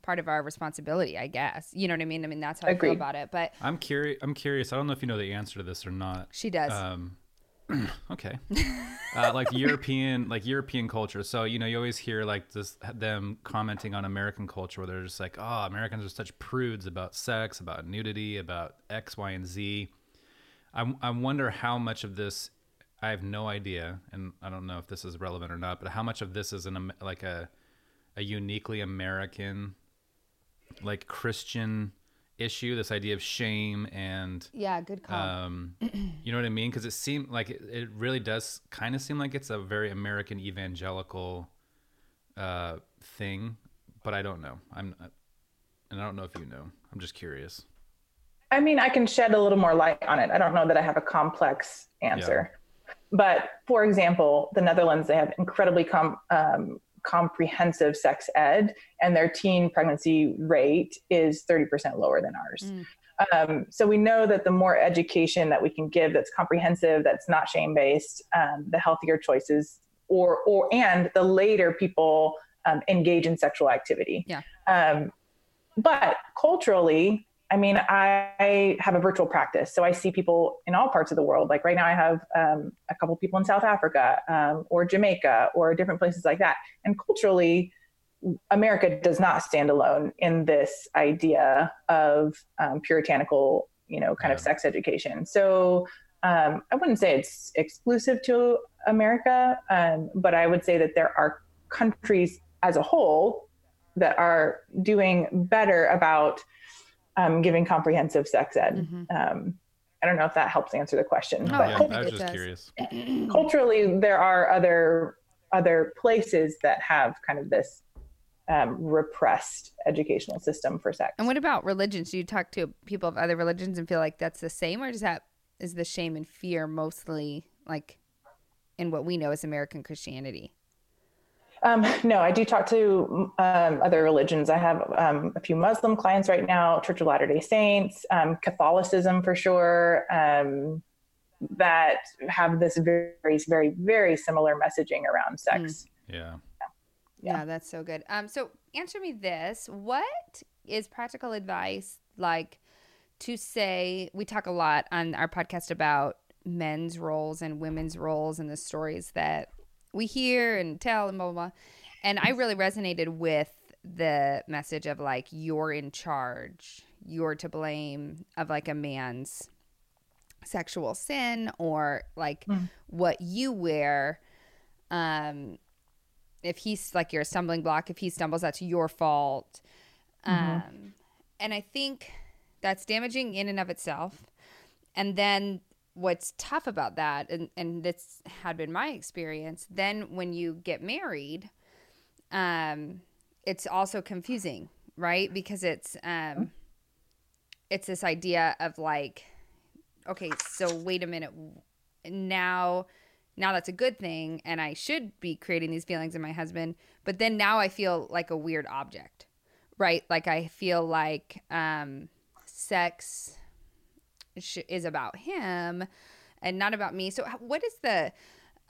part of our responsibility, I guess. You know what I mean? I mean, that's how Agreed. I feel about it. But I'm curious I'm curious. I don't know if you know the answer to this or not. She does. Um okay. Uh, like European like European culture. So, you know, you always hear like this them commenting on American culture where they're just like, "Oh, Americans are such prudes about sex, about nudity, about X, Y, and Z." I, I wonder how much of this, I have no idea, and I don't know if this is relevant or not, but how much of this is an like a a uniquely American, like Christian issue, this idea of shame and... Yeah, good call. Um, you know what I mean? Because it seemed like, it, it really does kind of seem like it's a very American evangelical uh, thing, but I don't know. I'm, and I don't know if you know. I'm just curious. I mean, I can shed a little more light on it. I don't know that I have a complex answer, yeah. but for example, the Netherlands, they have incredibly com- um, comprehensive sex ed, and their teen pregnancy rate is thirty percent lower than ours. Mm. Um, so we know that the more education that we can give, that's comprehensive, that's not shame-based, um, the healthier choices or, or, and the later people um, engage in sexual activity. Yeah. Um, but culturally, I mean, I have a virtual practice, so I see people in all parts of the world. Like right now I have um, a couple people in South Africa um, or Jamaica or different places like that. And culturally, America does not stand alone in this idea of um, puritanical, you know, kind yeah. of sex education. So um, I wouldn't say it's exclusive to America, um, but I would say that there are countries as a whole that are doing better about Um, giving comprehensive sex ed. Mm-hmm. Um, I don't know if that helps answer the question. Oh, but yeah, I was just does. curious. Culturally, there are other other places that have kind of this um, repressed educational system for sex. And what about religions? Do you talk to people of other religions and feel like that's the same, or does that is the shame and fear mostly like in what we know as American Christianity? Um, no, I do talk to um, other religions. I have um, a few Muslim clients right now, Church of Latter-day Saints, um, Catholicism for sure, um, that have this very, very, very similar messaging around sex. Mm. Yeah. yeah. Yeah, that's so good. Um, so answer me this. What is practical advice like to say, we talk a lot on our podcast about men's roles and women's roles and the stories that we hear and tell and blah, blah, blah. And I really resonated with the message of like, you're in charge, you're to blame of like a man's sexual sin or like mm. what you wear. Um, if he's like your stumbling block, if he stumbles, that's your fault. Mm-hmm. Um, and I think that's damaging in and of itself. And then what's tough about that, and, and this had been my experience, then when you get married, um, it's also confusing, right? Because it's um, it's this idea of like, okay, so wait a minute, now now that's a good thing, and I should be creating these feelings in my husband, but then now I feel like a weird object, right? Like I feel like um, sex is about him and not about me. So what is the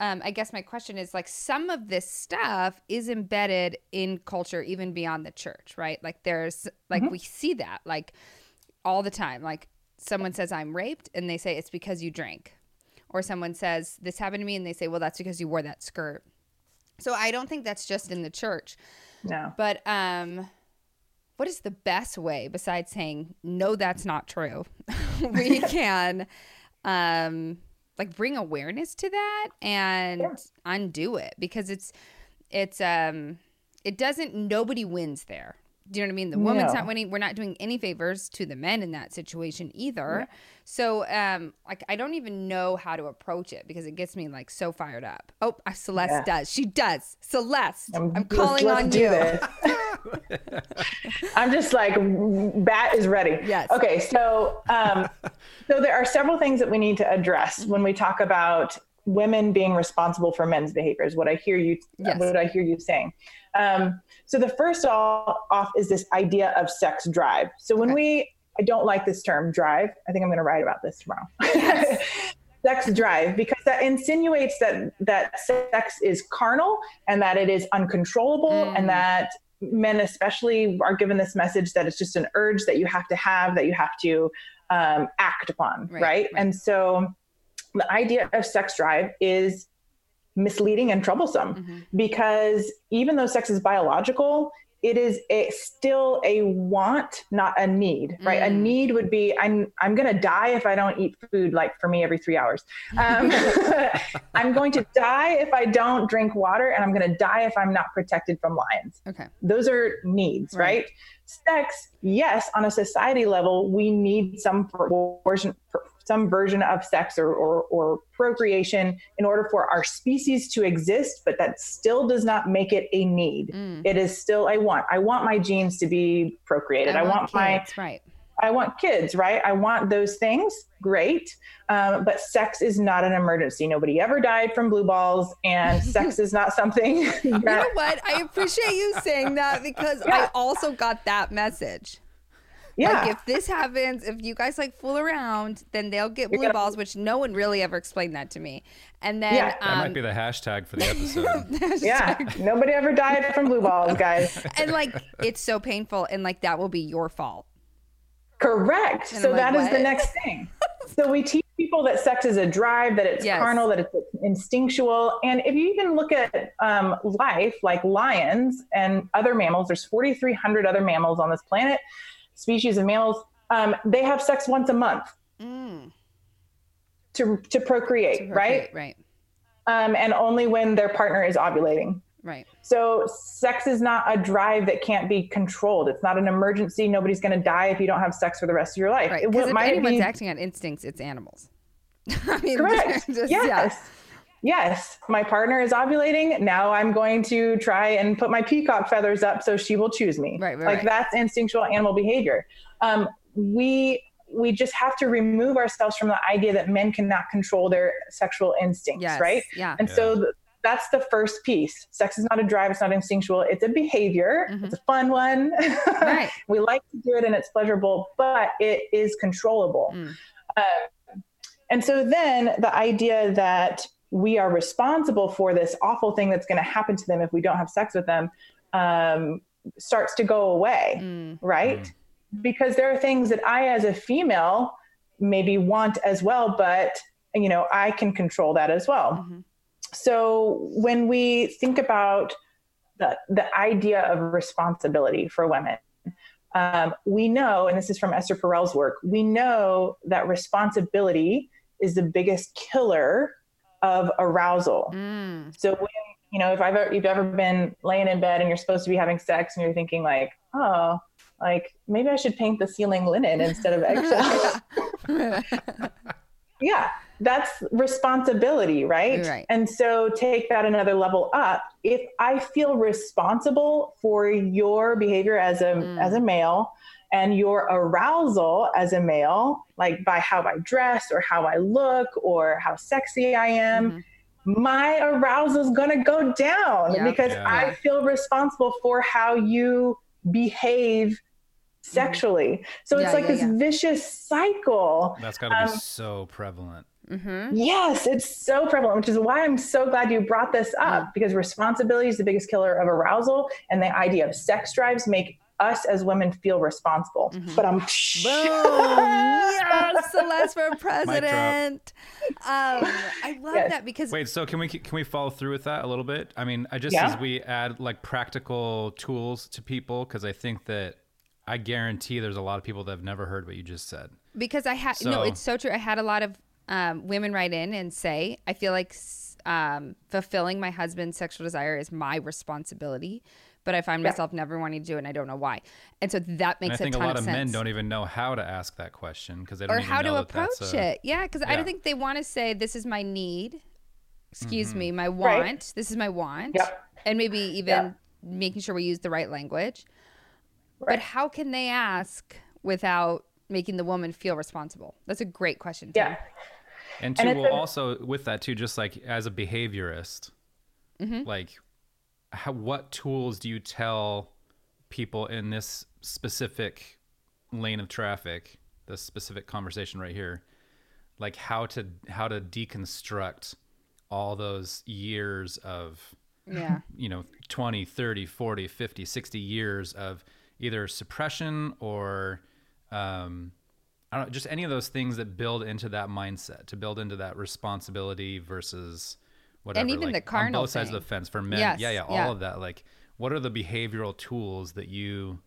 um I guess my question is, like, some of this stuff is embedded in culture even beyond the church, right? Like there's like mm-hmm. we see that like all the time. Like someone says I'm raped and they say it's because you drank, or someone says this happened to me and they say, well, that's because you wore that skirt. So I don't think that's just in the church. No. But um what is the best way, besides saying, no, that's not true, we can um, like bring awareness to that and yeah. undo it? Because it's, it's, um, it doesn't, nobody wins there. Do you know what I mean? The woman's no. not winning. We're not doing any favors to the men in that situation either. Yeah. So um, like, I don't even know how to approach it because it gets me like so fired up. Oh, Celeste yeah. does. She does. Celeste, I'm, I'm calling on you. I'm just like, bat is ready. Yes. Okay. So, um, so there are several things that we need to address when we talk about women being responsible for men's behaviors. What I hear you, yes. what I hear you saying. Um, so the first all off is this idea of sex drive. So when okay. we, I don't like this term drive. I think I'm going to write about this tomorrow. Yes. Sex drive, because that insinuates that, that sex is carnal and that it is uncontrollable mm. and that men especially are given this message that it's just an urge that you have to have, that you have to um, act upon, right, right? right? And so the idea of sex drive is misleading and troublesome mm-hmm. because even though sex is biological, it is a, still a want, not a need, right? Mm. A need would be, I'm I'm going to die if I don't eat food, like for me every three hours. Um, I'm going to die if I don't drink water, and I'm going to die if I'm not protected from lions. Okay. Those are needs, right? right? Sex, yes, on a society level, we need some proportion, some version of sex or, or, or procreation in order for our species to exist, but that still does not make it a need. Mm. It is still a want. I want my genes to be procreated. I, I want, want my, right. I want kids, right? I want those things. Great. Um, but sex is not an emergency. Nobody ever died from blue balls, and sex is not something. That... You know what? I appreciate you saying that because yeah. I also got that message. Yeah. Like if this happens, if you guys like fool around, then they'll get blue gonna... balls, which no one really ever explained that to me. And then yeah. um... that might be the hashtag for the episode. Hashtag. Yeah. Nobody ever died from blue balls, guys. And like, it's so painful. And like, that will be your fault. Correct. And so like, that what? Is the next thing. So we teach people that sex is a drive, that it's yes. carnal, that it's instinctual. And if you even look at um, life, like lions and other mammals, there's four thousand three hundred other mammals on this planet, species of mammals, um, they have sex once a month mm. to, to procreate, to procreate, right? Right. Um, and only when their partner is ovulating. Right. So sex is not a drive that can't be controlled. It's not an emergency. Nobody's going to die if you don't have sex for the rest of your life. Right. It, if might anyone's be... acting on instincts, it's animals. I mean, correct. Just, yes. yes. Yes. My partner is ovulating. Now I'm going to try and put my peacock feathers up so she will choose me. Right. right like right. That's instinctual animal behavior. Um, we we just have to remove ourselves from the idea that men cannot control their sexual instincts. Yes. Right. Yeah. And yeah. so. The, That's the first piece. Sex is not a drive. It's not instinctual. It's a behavior. Mm-hmm. It's a fun one. Right. We like to do it and it's pleasurable, but it is controllable. Mm. Uh, and so then the idea that we are responsible for this awful thing that's going to happen to them if we don't have sex with them um, starts to go away, mm. right? Mm. Because there are things that I, as a female, maybe want as well, but you know, I can control that as well. Mm-hmm. So when we think about the, the idea of responsibility for women, um, we know, and this is from Esther Perel's work, we know that responsibility is the biggest killer of arousal. Mm. So when, you know, if I've, if you've ever been laying in bed and you're supposed to be having sex and you're thinking like, oh, like maybe I should paint the ceiling linen instead of eggshell. Yeah. that's responsibility, right? right? And so take that another level up. If I feel responsible for your behavior as a, mm. as a male and your arousal as a male, like by how I dress or how I look or how sexy I am, mm-hmm. my arousal is going to go down yeah. because yeah. I feel responsible for how you behave sexually. Mm-hmm. So yeah, it's like yeah, this yeah. vicious cycle. That's got to um, be so prevalent. Mm-hmm. Yes, it's so prevalent, which is why I'm so glad you brought this up, yeah. because responsibility is the biggest killer of arousal. And the idea of sex drives make us as women feel responsible. Mm-hmm. But I'm boom. Yes, Celeste for president. Um, I love yes. that because wait. So can we can we follow through with that a little bit? I mean, I just yeah. as we add like practical tools to people, because I think that I guarantee there's a lot of people that have never heard what you just said. Because I had so, no, it's so true. I had a lot of um, women write in and say, I feel like um, fulfilling my husband's sexual desire is my responsibility. But I find myself yeah. never wanting to do it, and I don't know why. And so that makes a ton of sense. I think a lot of, of men don't even know how to ask that question because they don't or even know. Or how to approach that a, it. Yeah, because yeah. I don't think they want to say, this is my need, excuse mm-hmm. me, my want, right. this is my want, yep. and maybe even yep. making sure we use the right language. Right. But how can they ask without making the woman feel responsible? That's a great question. Yeah. And two, and well, a- also with that too, just like as a behaviorist, mm-hmm. like, how, what tools do you tell people in this specific lane of traffic, this specific conversation right here, like how to how to deconstruct all those years of, yeah, you know, twenty, thirty, forty, fifty, sixty years of either suppression or um, I don't know, just any of those things that build into that mindset, to build into that responsibility versus whatever, and even like, the carnal on both sides thing. Of the fence for men. Yes, yeah, yeah, all yeah. of that. Like, what are the behavioral tools that you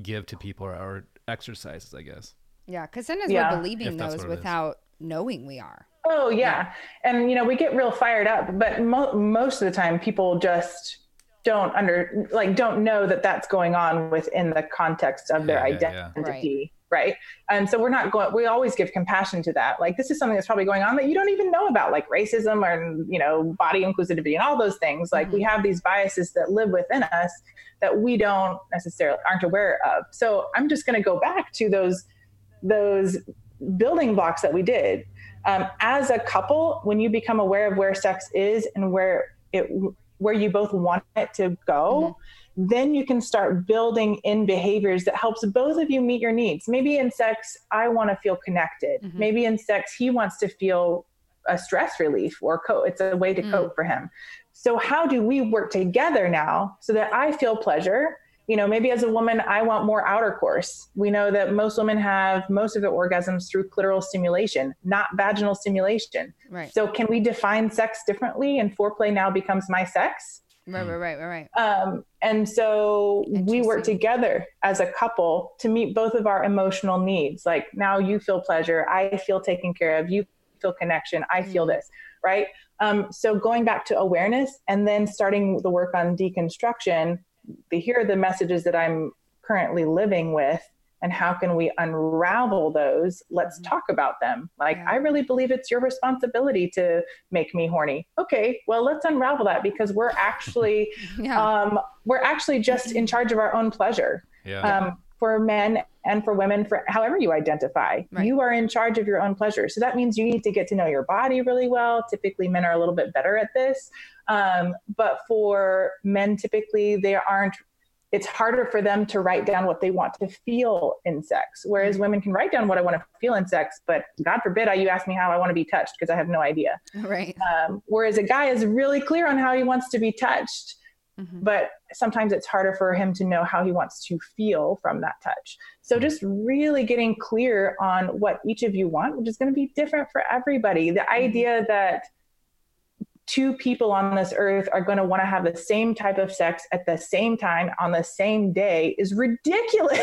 give to people or, or exercises, I guess? Yeah, because sometimes yeah. we're believing those without knowing we are. Oh, yeah. yeah. And, you know, we get real fired up, but mo- most of the time people just don't under, like, don't know that that's going on within the context of yeah, their yeah, identity. Yeah. Right. And so we're not going, we always give compassion to that. Like, this is something that's probably going on that you don't even know about, like racism or, you know, body inclusivity and all those things. Like mm-hmm. we have these biases that live within us that we don't necessarily aren't aware of. So I'm just going to go back to those, those building blocks that we did um, as a couple. When you become aware of where sex is and where it, where you both want it to go, mm-hmm. then you can start building in behaviors that helps both of you meet your needs. Maybe in sex, I want to feel connected. Mm-hmm. Maybe in sex, he wants to feel a stress relief or cope. It's a way to mm. cope for him. So how do we work together now so that I feel pleasure? You know, maybe as a woman, I want more outer course. We know that most women have most of their orgasms through clitoral stimulation, not vaginal stimulation. Right. So can we define sex differently? And foreplay now becomes my sex. Right, right, right, right. Um, and so we work together as a couple to meet both of our emotional needs. Like now you feel pleasure. I feel taken care of. You feel connection. I feel this, right? Um, so going back to awareness and then starting the work on deconstruction, the, here are the messages that I'm currently living with and how can we unravel those? Let's mm-hmm. talk about them. Like, yeah. I really believe it's your responsibility to make me horny. Okay, well, let's unravel that because we're actually, yeah. um, we're actually just in charge of our own pleasure. Yeah. Um, for men and for women, for however you identify, right. you are in charge of your own pleasure. So that means you need to get to know your body really well. Typically men are a little bit better at this. Um, but for men, typically they aren't, it's harder for them to write down what they want to feel in sex. Whereas women can write down what I want to feel in sex, but God forbid you ask me how I want to be touched because I have no idea. Right. Um, whereas a guy is really clear on how he wants to be touched, mm-hmm. but sometimes it's harder for him to know how he wants to feel from that touch. So just really getting clear on what each of you want, which is going to be different for everybody. The mm-hmm. idea that two people on this earth are going to want to have the same type of sex at the same time on the same day is ridiculous.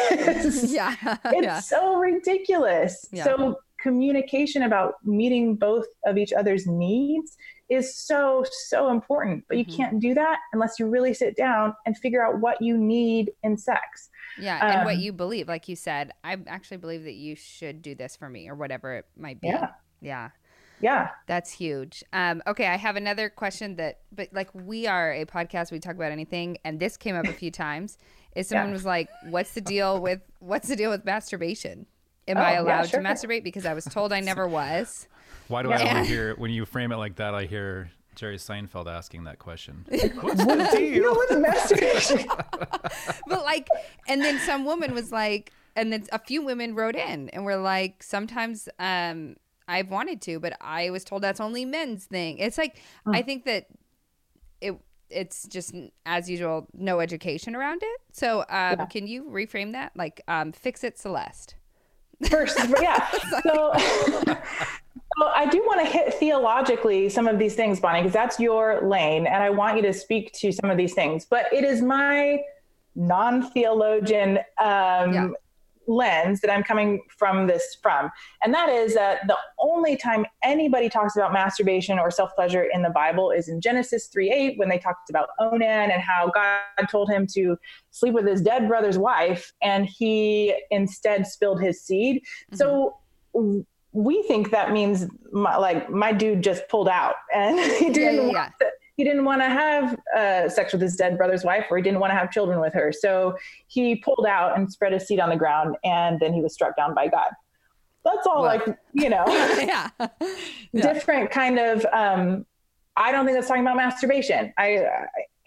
Yeah. It's yeah. so ridiculous. Yeah. So communication about meeting both of each other's needs is so, so important, but you mm-hmm. can't do that unless you really sit down and figure out what you need in sex. Yeah. Um, and what you believe, like you said, I actually believe that you should do this for me or whatever it might be. Yeah. Yeah. Yeah. That's huge. Um, okay. I have another question that, but like we are a podcast, we talk about anything. And this came up a few times is someone yeah. was like, what's the deal with, what's the deal with masturbation? Am oh, I allowed yeah, sure. to masturbate? Because I was told I never was. Why do yeah. I only hear, when you frame it like that, I hear Jerry Seinfeld asking that question. What's the deal? You know, what's masturbation? But like, and then some woman was like, and then a few women wrote in and were like, sometimes, um, I've wanted to, but I was told that's only men's thing. It's like, mm. I think that it it's just, as usual, no education around it. So um, yeah. can you reframe that? Like, um, fix it, Celeste. First, yeah. so, so I do want to hit theologically some of these things, Bonnie, because that's your lane. And I want you to speak to some of these things. But it is my non-theologian um, yeah. lens that I'm coming from this from. And that is that the only time anybody talks about masturbation or self-pleasure in the Bible is in Genesis three eight, when they talked about Onan and how God told him to sleep with his dead brother's wife, and he instead spilled his seed. Mm-hmm. So we think that means my, like my dude just pulled out and he didn't yeah. want it. He didn't want to have uh, sex with his dead brother's wife, or he didn't want to have children with her. So he pulled out and spread a seed on the ground, and then he was struck down by God. That's all wow. like, you know, yeah. yeah. different kind of, um, I don't think that's talking about masturbation. I,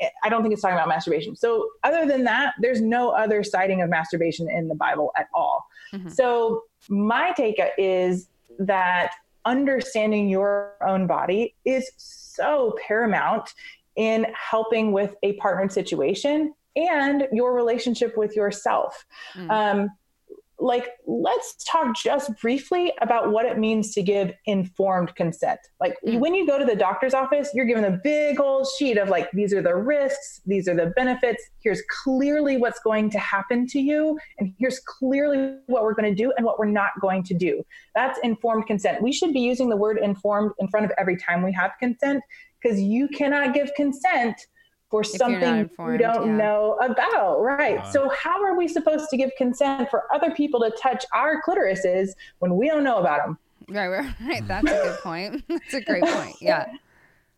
I, I don't think it's talking about masturbation. So other than that, there's no other citing of masturbation in the Bible at all. Mm-hmm. So my take is that understanding your own body is so paramount in helping with a partnered situation and your relationship with yourself. Mm. Um, like, let's talk just briefly about what it means to give informed consent. Like mm. when you go to the doctor's office, you're given a big old sheet of like, these are the risks, these are the benefits. Here's clearly what's going to happen to you. And here's clearly what we're going to do and what we're not going to do. That's informed consent. We should be using the word informed in front of every time we have consent, because you cannot give consent for something informed, you don't yeah. know about, right? Uh, so how are we supposed to give consent for other people to touch our clitorises when we don't know about them? Right, right. That's a good point. That's a great point, yeah.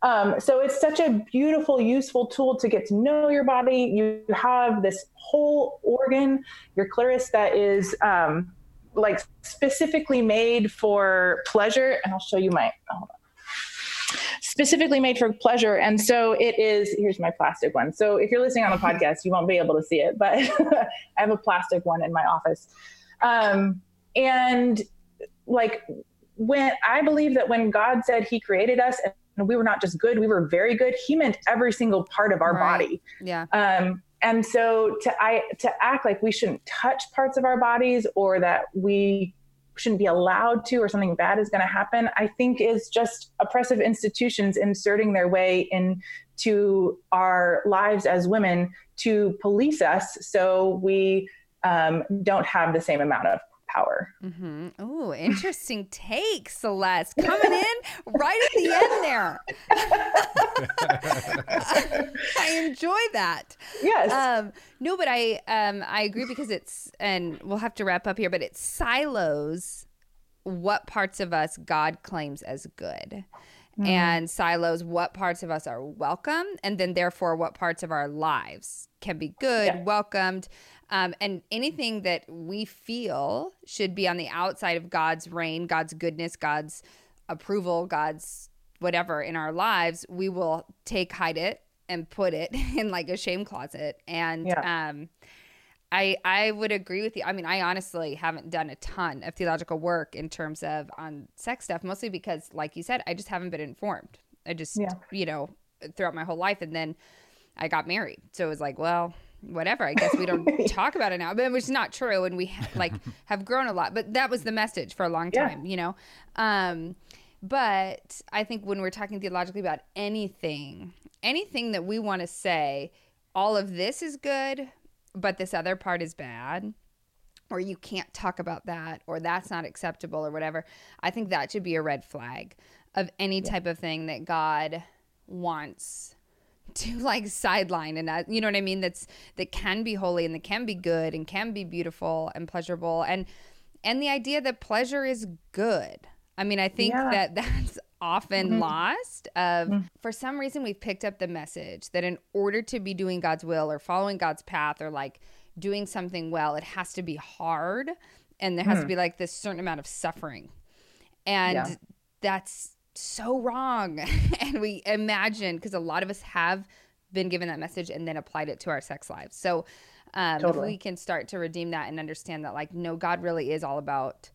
Um, so it's such a beautiful, useful tool to get to know your body. You have this whole organ, your clitoris, that is um, like specifically made for pleasure. And I'll show you my, hold on. Specifically made for pleasure. And so it is, here's my plastic one. So if you're listening on a podcast, you won't be able to see it, but I have a plastic one in my office. Um, and like when I believe that when God said he created us and we were not just good, we were very good, he meant every single part of our right. body. Yeah. Um, and so to, I, to act like we shouldn't touch parts of our bodies, or that we shouldn't be allowed to, or something bad is going to happen, I think is just oppressive institutions inserting their way into our lives as women to police us, so we um, don't have the same amount of power. Mm-hmm. Oh, interesting take, Celeste. Coming in right at the end there. I, I enjoy that. Yes. Um, no, but I um, I agree, because it's, and we'll have to wrap up here, but it silos what parts of us God claims as good. Mm-hmm. And silos what parts of us are welcome, and then therefore what parts of our lives can be good, yeah. welcomed, um, and anything that we feel should be on the outside of God's reign, God's goodness, God's approval, God's whatever in our lives, we will take, hide it, and put it in like a shame closet. And yeah. um, I I would agree with you. I mean, I honestly haven't done a ton of theological work in terms of on sex stuff, mostly because, like you said, I just haven't been informed. I just, yeah. you know, throughout my whole life, and then I got married. So it was like, well, whatever, I guess we don't talk about it now, but it's not true. And we ha- like have grown a lot, but that was the message for a long time, yeah. you know? Um, but I think when we're talking theologically about anything, anything that we want to say, all of this is good, but this other part is bad, or you can't talk about that, or that's not acceptable, or whatever, I think that should be a red flag of any yeah. type of thing that God wants to like sideline. And uh, you know what I mean, that's that can be holy, and that can be good, and can be beautiful and pleasurable, and and the idea that pleasure is good. I mean, I think yeah. that that's often mm-hmm. lost. Of mm-hmm. For some reason, we've picked up the message that in order to be doing God's will or following God's path or like doing something well, it has to be hard. And there has mm. to be like this certain amount of suffering. And yeah. that's so wrong. And we imagine, because a lot of us have been given that message and then applied it to our sex lives. So um, totally. if we can start to redeem that and understand that, like, no, God really is all about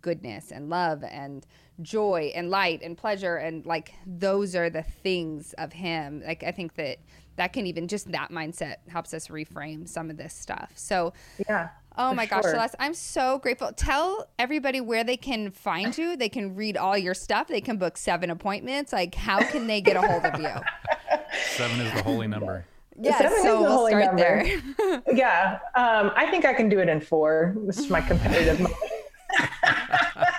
goodness and love and joy and light and pleasure. And like, those are the things of him. Like, I think that that can even just that mindset helps us reframe some of this stuff. So yeah. Oh my sure. gosh, Celeste, I'm so grateful. Tell everybody where they can find you. They can read all your stuff. They can book seven appointments. Like, how can they get a hold of you? Seven is the holy number. Yeah, seven so is the we'll holy start number. There. yeah, um, I think I can do it in four. This is my competitive moment.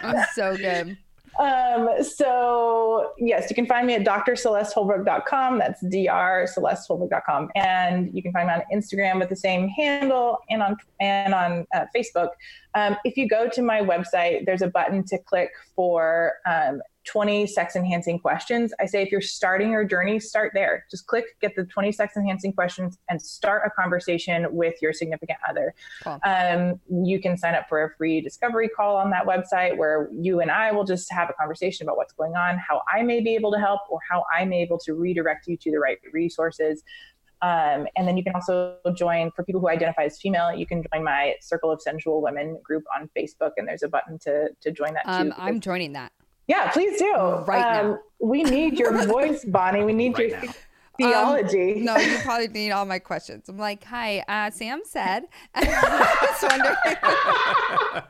I'm so good. Um, so yes, you can find me at d r celeste holbrook dot com. That's d r celeste holbrook dot com. And you can find me on Instagram with the same handle and on, and on uh, Facebook. Um, if you go to my website, there's a button to click for, um, twenty sex enhancing questions. I say, if you're starting your journey, start there. Just click, get the twenty sex enhancing questions and start a conversation with your significant other. Cool. Um, you can sign up for a free discovery call on that website where you and I will just have a conversation about what's going on, how I may be able to help, or how I may be able to redirect you to the right resources. Um, and then you can also join, for people who identify as female, you can join my Circle of Sensual Women group on Facebook. And there's a button to, to join that too. Um, I'm joining that. Yeah, please do. Right um, now. We need your voice, Bonnie. We need right your now. Theology. Um, no, you probably need all my questions. I'm like, hi, uh, Sam said. I was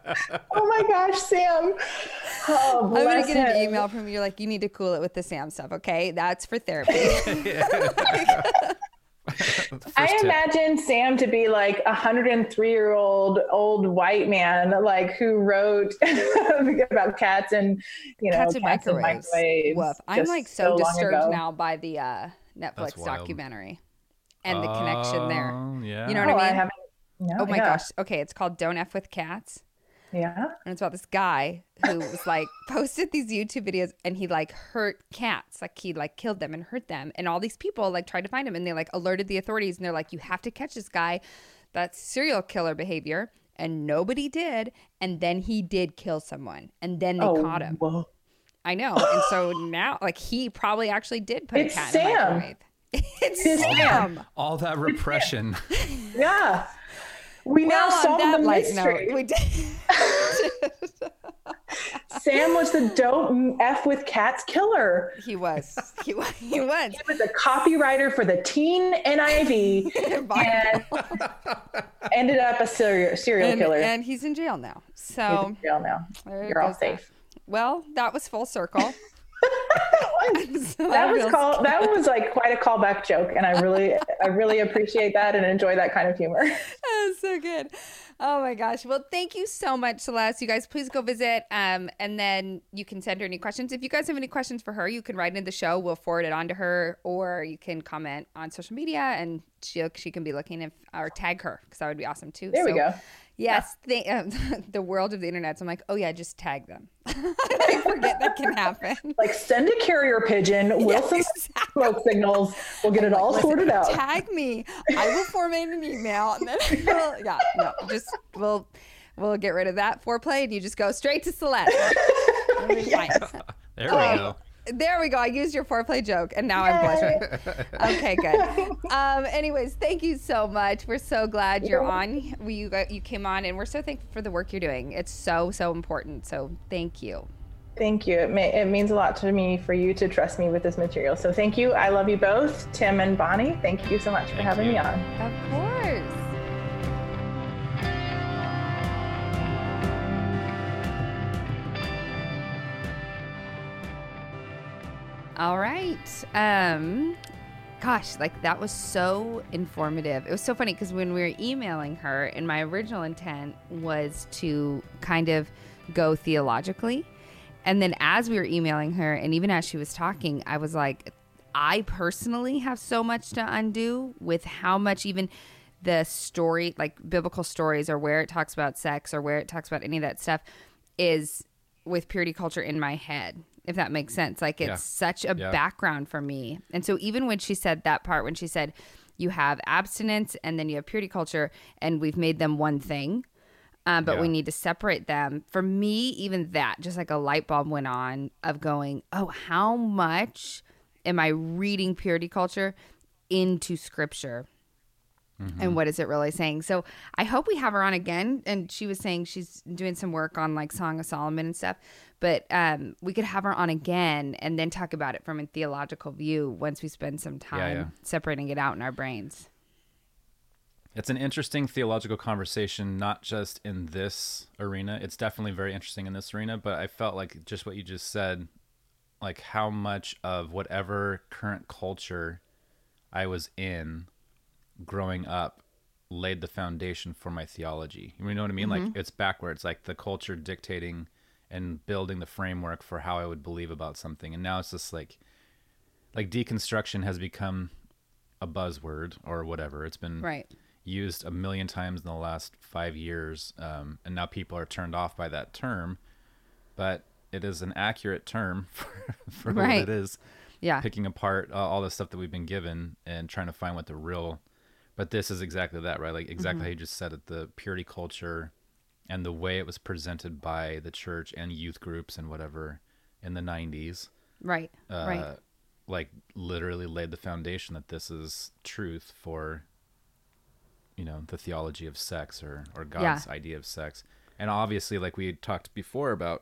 wondering. Oh my gosh, Sam. Oh, I'm going to get him. An email from you like, you need to cool it with the Sam stuff, okay? That's for therapy. like, I imagine tip. Sam to be like a one hundred three year old old white man, like who wrote about cats and, you know, cats and cats microwaves. And microwaves I'm like so, so disturbed now by the uh, Netflix documentary and the connection there. Um, yeah. You know what oh, I mean? I no, oh my yeah. gosh. Okay. It's called Don't F with Cats. Yeah. And it's about this guy who was like posted these YouTube videos and he like hurt cats. Like he like killed them and hurt them. And all these people like tried to find him and they like alerted the authorities and they're like, you have to catch this guy. That's serial killer behavior. And nobody did. And then he did kill someone and then they oh, caught him. Well. I know. And so now like he probably actually did put it's a cat Sam. In the microwave. It's Sam. All that, all that repression. yeah. We well, now solved the light, mystery. No, we did. Sam was the don't F with cats killer. He was. He was. He was. He was a copywriter for the Teen N I V and ended up a serial serial and, killer. And he's in jail now. So he's in jail now. You're all safe. That. Well, that was full circle. that was, so that was call, that was like quite a callback joke, and I really I really appreciate that and enjoy that kind of humor. That's so good. Oh my gosh. Well, thank you so much, Celeste. You guys, please go visit, um, and then you can send her any questions. If you guys have any questions for her, you can write into the show. We'll forward it on to her, or you can comment on social media, and she she can be looking if, or tag her because that would be awesome too. There so, we go. Yes, yeah. the, um, the world of the internet. So I'm like, oh yeah, just tag them. I forget that can happen. Like send a carrier pigeon. We'll yes, send exactly. smoke signals. We'll get I'm it like, all listen, sorted out. Tag me. I will formate an email. And then we'll, yeah, no, just we'll we'll get rid of that foreplay, and you just go straight to Celeste. yes. There we um, go. There we go. I used your foreplay joke and now Yay. I'm blushing. Okay, good. Um, anyways, thank you so much. We're so glad you're on. We, you, got, you came on and we're so thankful for the work you're doing. It's so, so important. So thank you. Thank you. It, may, it means a lot to me for you to trust me with this material. So thank you. I love you both, Tim and Bonnie. Thank you so much for thank having you. Me on. Of course. All right. Um, gosh, like that was so informative. It was so funny because when we were emailing her, and my original intent was to kind of go theologically. And then as we were emailing her, and even as she was talking, I was like, I personally have so much to undo with how much even the story, like biblical stories or where it talks about sex or where it talks about any of that stuff is with purity culture in my head, if that makes sense. Like it's yeah. such a yeah. background for me. And so even when she said that part, when she said you have abstinence and then you have purity culture and we've made them one thing, um, but yeah. we need to separate them. For me, even that, just like a light bulb went on of going, oh, how much am I reading purity culture into scripture? Mm-hmm. And what is it really saying? So I hope we have her on again. And she was saying she's doing some work on like Song of Solomon and stuff. But um, we could have her on again and then talk about it from a theological view once we spend some time yeah, yeah. separating it out in our brains. It's an interesting theological conversation, not just in this arena. It's definitely very interesting in this arena. But I felt like just what you just said, like how much of whatever current culture I was in growing up laid the foundation for my theology. You know what I mean? Mm-hmm. Like it's backwards, like the culture dictating and building the framework for how I would believe about something. And now it's just like, like deconstruction has become a buzzword or whatever. It's been right. used a million times in the last five years. Um, and now people are turned off by that term, but it is an accurate term for, for right. what it is. Yeah. Picking apart uh, all the stuff that we've been given and trying to find what the real, but this is exactly that, right? Like exactly mm-hmm. how you just said it, the purity culture and the way it was presented by the church and youth groups and whatever in the nineties. Right. Uh, right. Like literally laid the foundation that this is truth for, you know, the theology of sex or, or God's yeah. idea of sex. And obviously like we had talked before about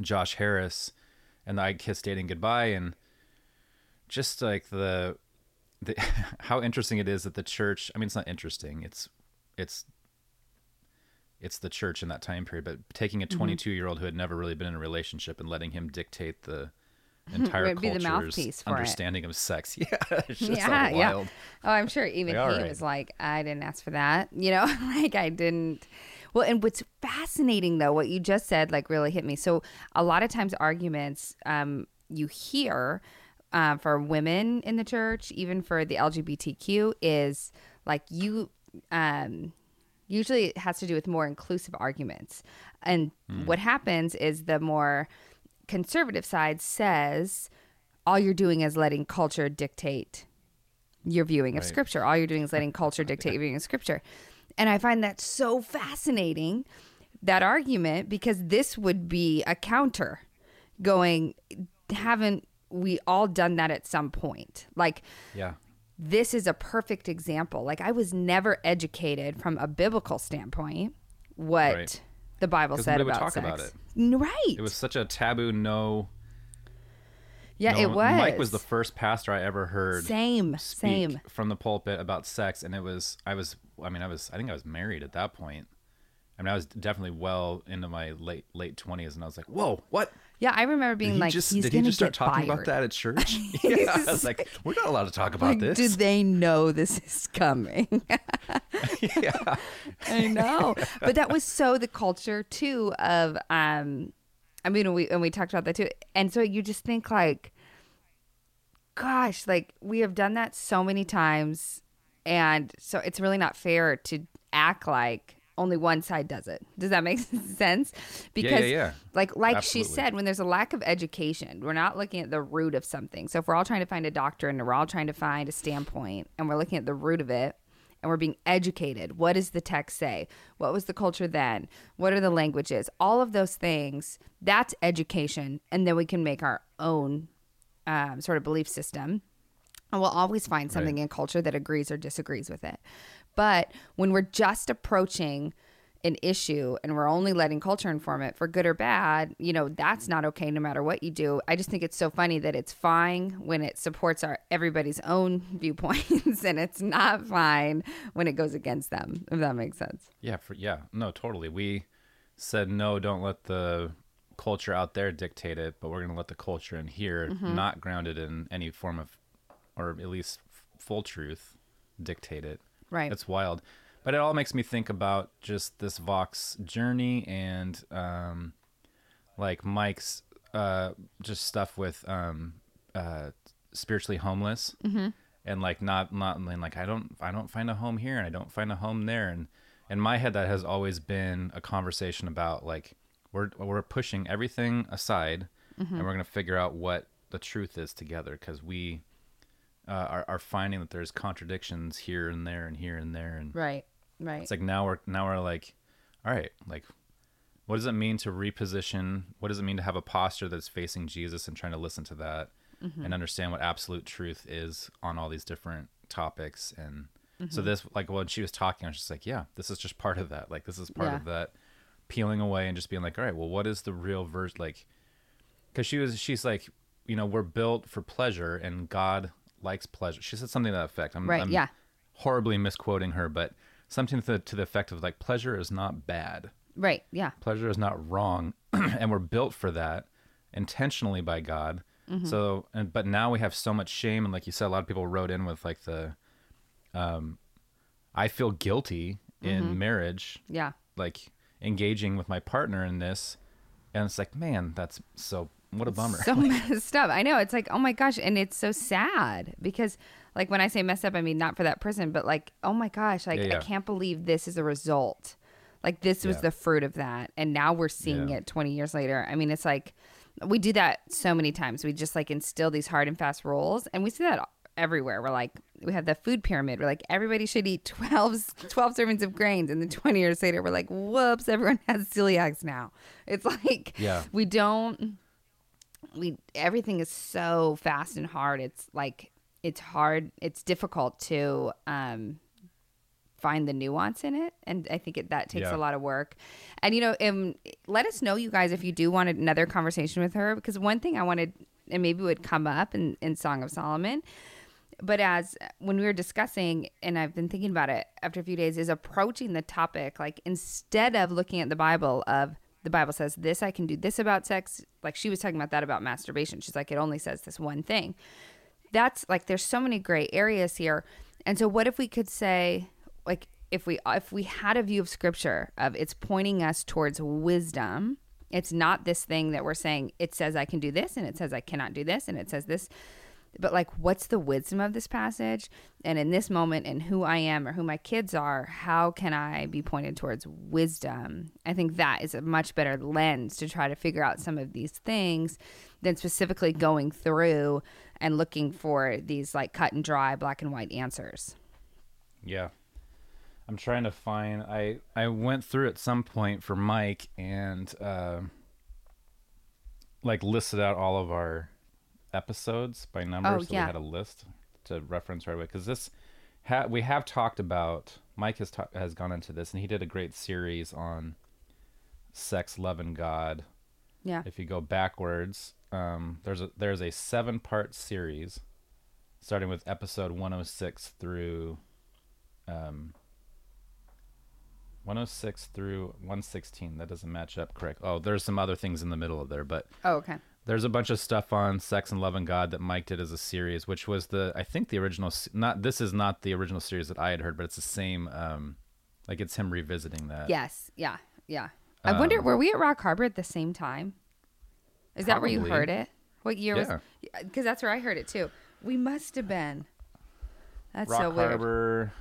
Josh Harris and the I Kissed Dating Goodbye and, just like the, the how interesting it is that the church, I mean, it's not interesting. It's, it's, it's the church in that time period, but taking a twenty-two mm-hmm. year old who had never really been in a relationship and letting him dictate the entire culture's understanding it. Of sex. Yeah. It's just yeah, wild. Yeah. Oh, I'm sure even like, he right. was like, I didn't ask for that. You know, like I didn't. Well, and what's fascinating though, what you just said, like really hit me. So a lot of times arguments um, you hear, Uh, for women in the church, even for the L G B T Q, is like you um, usually it has to do with more inclusive arguments. And mm. what happens is the more conservative side says all you're doing is letting culture dictate your viewing right. of scripture. All you're doing is letting culture dictate yeah. your viewing of scripture. And I find that so fascinating, that argument, because this would be a counter going, haven't we all done that at some point? Like, yeah, this is a perfect example. Like I was never educated from a biblical standpoint, what right. the Bible said about talk sex. About it. Right. It was such a taboo. No. Yeah, no, it was. Mike was the first pastor I ever heard. Same, same. From the pulpit about sex. And it was, I was, I mean, I was, I think I was married at that point. I mean, I was definitely well into my late late twenties, and I was like, "Whoa, what?" Yeah, I remember being like, just, "He's going to get fired." Did he just start talking about that at church? Yeah, I was like, "We're not allowed to talk about like, this." Do they know this is coming? Yeah, I know. But that was so the culture too of, um, I mean, we and we talked about that too, and so you just think like, "Gosh, like we have done that so many times," and so it's really not fair to act like only one side does it. Does that make sense? Because yeah, yeah, yeah. like like Absolutely. She said, when there's a lack of education, we're not looking at the root of something. So if we're all trying to find a doctrine or we're all trying to find a standpoint and we're looking at the root of it and we're being educated, what does the text say? What was the culture then? What are the languages? All of those things, that's education. And then we can make our own um, sort of belief system. And we'll always find something right. in culture that agrees or disagrees with it. But when we're just approaching an issue and we're only letting culture inform it for good or bad, you know, that's not okay no matter what you do. I just think it's so funny that it's fine when it supports our everybody's own viewpoints and it's not fine when it goes against them, if that makes sense. Yeah, for, yeah. No, totally. We said, no, don't let the culture out there dictate it, but we're going to let the culture in here, mm-hmm. not grounded in any form of, or at least full truth, dictate it. Right. It's wild. But it all makes me think about just this Vox journey and um, like Mike's uh, just stuff with um, uh, spiritually homeless mm-hmm. and like not not like I don't I don't find a home here and I don't find a home there. And in my head, that has always been a conversation about like We're we're pushing everything aside, mm-hmm. and we're going to figure out what the truth is together, because we uh, are, are finding that there's contradictions here and there and here and there. And right, right. It's like now we're now we're like, all right, like, what does it mean to reposition? What does it mean to have a posture that's facing Jesus and trying to listen to that, mm-hmm. and understand what absolute truth is on all these different topics? And mm-hmm. so this, like, when she was talking, I was just like, yeah, this is just part of that. Like, this is part yeah. of that. Peeling away and just being like, all right, well, what is the real verse? Like, because she was, she's like, you know, we're built for pleasure and God likes pleasure. She said something to that effect. I'm, right, I'm yeah. horribly misquoting her, but something to the, to the effect of like, pleasure is not bad. Right. Yeah. Pleasure is not wrong. And we're built for that intentionally by God. Mm-hmm. So, and, but now we have so much shame. And like you said, a lot of people wrote in with like the, um, I feel guilty in mm-hmm. marriage. Yeah. Like, engaging with my partner in this, and it's like, man, that's so, what a bummer. So messed up. I know. It's like, oh my gosh. And it's so sad because like when I say messed up, I mean, not for that person, but like, oh my gosh, like yeah, yeah. I can't believe this is a result. Like this was yeah. the fruit of that. And now we're seeing yeah. it twenty years later. I mean, it's like, we do that so many times. We just like instill these hard and fast rules. And we see that everywhere. We're like, we have the food pyramid. We're like, everybody should eat twelve, twelve servings of grains. And then twenty years later, we're like, whoops, everyone has celiacs now. It's like, yeah. we don't, we, everything is so fast and hard. It's like, it's hard. It's difficult to um, find the nuance in it. And I think it, that takes yeah. a lot of work. And, you know, um, let us know, you guys, if you do want another conversation with her, because one thing I wanted, and maybe would come up in, in Song of Solomon, but as when we were discussing, and I've been thinking about it after a few days, is approaching the topic, like instead of looking at the Bible of the Bible says this, I can do this about sex. Like she was talking about that about masturbation. She's like, it only says this one thing. That's like, there's so many gray areas here. And so what if we could say, like, if we, if we had a view of scripture of it's pointing us towards wisdom, it's not this thing that we're saying, it says I can do this and it says I cannot do this and it says this. But like, what's the wisdom of this passage? And in this moment and who I am or who my kids are, how can I be pointed towards wisdom? I think that is a much better lens to try to figure out some of these things than specifically going through and looking for these like cut and dry black and white answers. Yeah. I'm trying to find, I, I went through at some point for Mike and uh, like listed out all of our episodes by number. Oh, so yeah. we had a list to reference right away, because this ha- we have talked about, Mike has ta- has gone into this, and he did a great series on sex, love, and God. Yeah. If you go backwards, um, there's a there's a seven part series starting with episode one oh six through um one oh six through one sixteen. That doesn't match up correct. Oh, there's some other things in the middle of there, but oh okay. There's a bunch of stuff on sex and love and God that Mike did as a series, which was the, I think the original, not, this is not the original series that I had heard, but it's the same, um, like it's him revisiting that. Yes. Yeah. Yeah. I um, wonder, were we at Rock Harbor at the same time? Is that probably where you heard it? What year yeah. was it? 'Cause that's where I heard it too. We must've been. That's Rock so weird. Harbor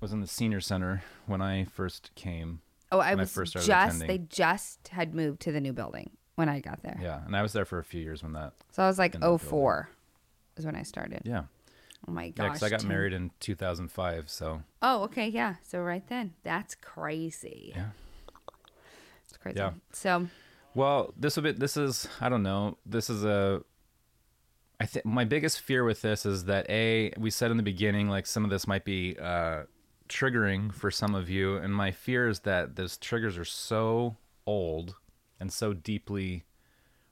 was in the senior center when I first came. Oh, I was I first just, attending. They just had moved to the new building when I got there. Yeah, and I was there for a few years when that... So I was like oh four is when I started. Yeah. Oh my gosh. Yeah, because I got married in two thousand five, so... Oh, okay, yeah. So right then. That's crazy. Yeah. It's crazy. Yeah. So... Well, this, will be, this is... I don't know. This is a... I think my biggest fear with this is that, A, we said in the beginning, like, some of this might be uh, triggering for some of you, and my fear is that those triggers are so old... and so deeply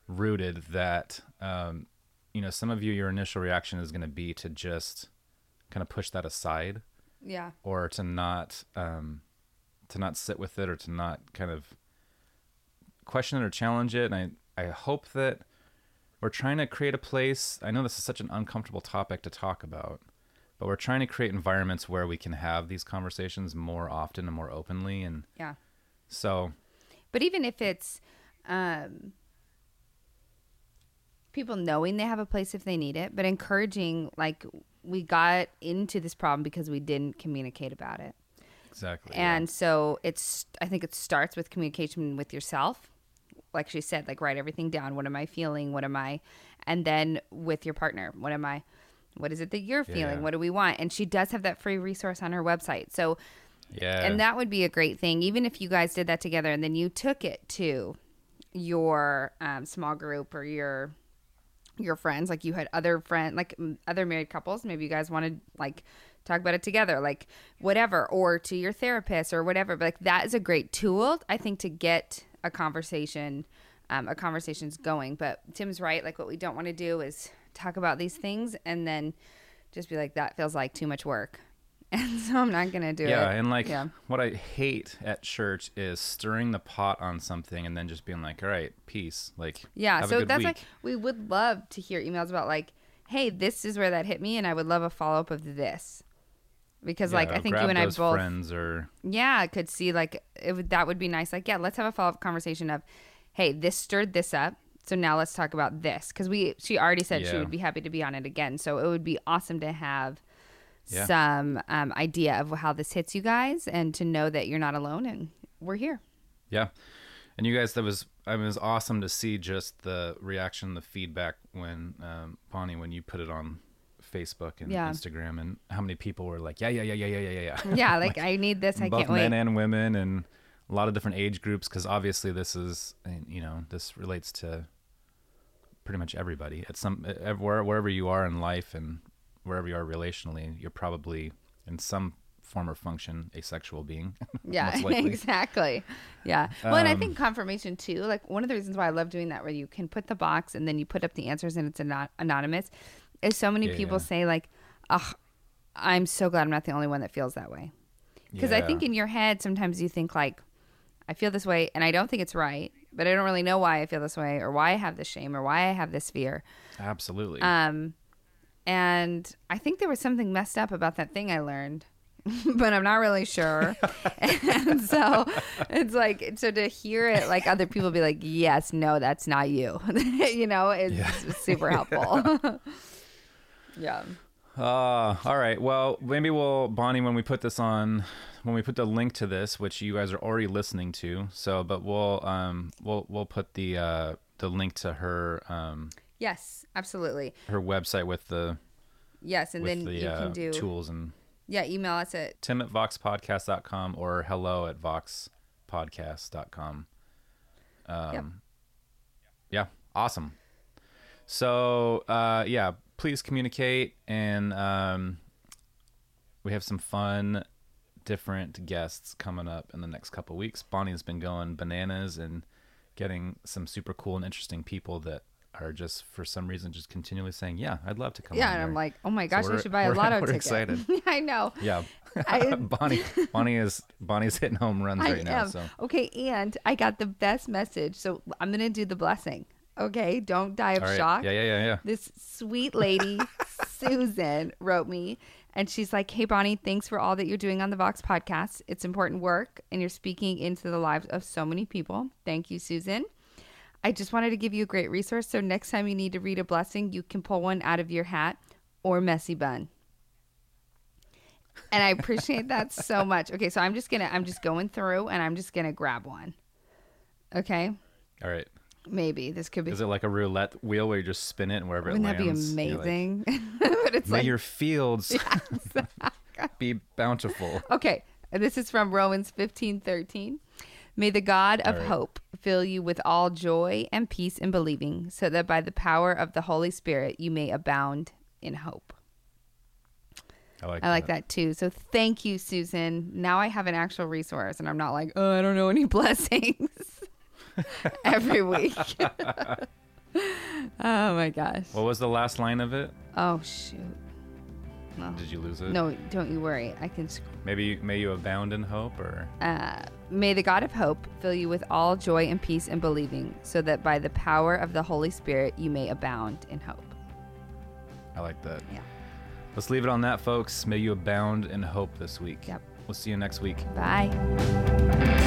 rooted that, um, you know, some of you, your initial reaction is going to be to just kind of push that aside. Yeah. Or to not, um, to not sit with it or to not kind of question it or challenge it. And I, I hope that we're trying to create a place. I know this is such an uncomfortable topic to talk about, but we're trying to create environments where we can have these conversations more often and more openly. And yeah. So... But even if it's um, people knowing they have a place if they need it, but encouraging, like, we got into this problem because we didn't communicate about it. Exactly. And yeah. so it's, I think it starts with communication with yourself. Like she said, like write everything down. What am I feeling? What am I? And then with your partner, what am I? What is it that you're feeling? Yeah. What do we want? And she does have that free resource on her website. So, yeah. And that would be a great thing. Even if you guys did that together and then you took it to your um, small group or your your friends, like you had other friend, like other married couples, maybe you guys wanted like talk about it together, like whatever, or to your therapist or whatever. But like that is a great tool, I think, to get a conversation, um, a conversation's going. But Tim's right. Like what we don't want to do is talk about these things and then just be like, that feels like too much work. And so I'm not going to do yeah, it. Yeah, and like yeah. what I hate at church is stirring the pot on something and then just being like, all right, peace. Like, yeah, have so a good that's week. Like, we would love to hear emails about like, hey, this is where that hit me and I would love a follow-up of this. Because yeah, like, I think you and I both, friends or... yeah, could see like, it would, that would be nice. Like, yeah, let's have a follow-up conversation of, hey, this stirred this up. So now let's talk about this. Because we, she already said yeah. she would be happy to be on it again. So it would be awesome to have yeah. some um, idea of how this hits you guys and to know that you're not alone and we're here. Yeah. And you guys, that was, I mean, it was awesome to see just the reaction, the feedback when, um, Bonnie, when you put it on Facebook and yeah. Instagram and how many people were like, yeah, yeah, yeah, yeah, yeah, yeah, yeah. Yeah, like, like I need this. I can't wait. Both men and women and a lot of different age groups because obviously this is, you know, this relates to pretty much everybody at some wherever you are in life and wherever you are relationally, you're probably in some form or function a sexual being. Yeah, exactly. Yeah. Well, um, and I think confirmation too, like one of the reasons why I love doing that where you can put the box and then you put up the answers and it's anon- anonymous is so many yeah, people yeah. say like, oh, I'm so glad I'm not the only one that feels that way. Because yeah. I think in your head, sometimes you think like, I feel this way and I don't think it's right. But I don't really know why I feel this way or why I have this shame or why I have this fear. Absolutely. Um, and I think there was something messed up about that thing I learned, but I'm not really sure. And so it's like, so to hear it, like other people be like, yes, no, that's not you, you know, it's yeah. super helpful. yeah. Uh, all right. Well, maybe we'll, Bonnie, when we put this on, when we put the link to this, which you guys are already listening to, so, but we'll, um, we'll, we'll put the, uh, the link to her, um, yes, absolutely. Her website with the, yes. And then the, you uh, can do tools and yeah. Email us at Tim at vox podcast dot com or hello at vox podcast dot com. Um, yep. yeah. Awesome. So, uh, yeah. Please communicate, and um, we have some fun, different guests coming up in the next couple of weeks. Bonnie's been going bananas and getting some super cool and interesting people that are just, for some reason, just continually saying, yeah, I'd love to come yeah, on. Yeah, and here. I'm like, oh my gosh, so we should buy a lotto we're ticket. We're excited. I know. Yeah. I, Bonnie Bonnie is Bonnie's hitting home runs I right am. now. So. Okay, and I got the best message, so I'm going to do the blessing. Okay, don't die of right. shock. Yeah, yeah, yeah, yeah. This sweet lady, Susan, wrote me, and she's like, hey, Bonnie, thanks for all that you're doing on the Vox Podcast. It's important work, and you're speaking into the lives of so many people. Thank you, Susan. I just wanted to give you a great resource, so next time you need to read a blessing, you can pull one out of your hat or messy bun. And I appreciate that so much. Okay, so I'm just gonna, I'm just going through, and I'm just going to grab one. Okay? All right. Maybe this could be. Is it like a roulette wheel where you just spin it and wherever Wouldn't it lands? Wouldn't that be amazing? Like, but it's may like, your fields yes. be bountiful. Okay, this is from Romans fifteen thirteen. May the God of right. hope fill you with all joy and peace in believing, so that by the power of the Holy Spirit you may abound in hope. I like, I that. like that too. So thank you, Susan. Now I have an actual resource, and I'm not like, oh, I don't know any blessings. Every week. Oh my gosh. What was the last line of it? Oh shoot. Well, did you lose it? No, don't you worry. I can. Sc- Maybe may you abound in hope, or. Uh, may the God of hope fill you with all joy and peace in believing, so that by the power of the Holy Spirit you may abound in hope. I like that. Yeah. Let's leave it on that, folks. May you abound in hope this week. Yep. We'll see you next week. Bye.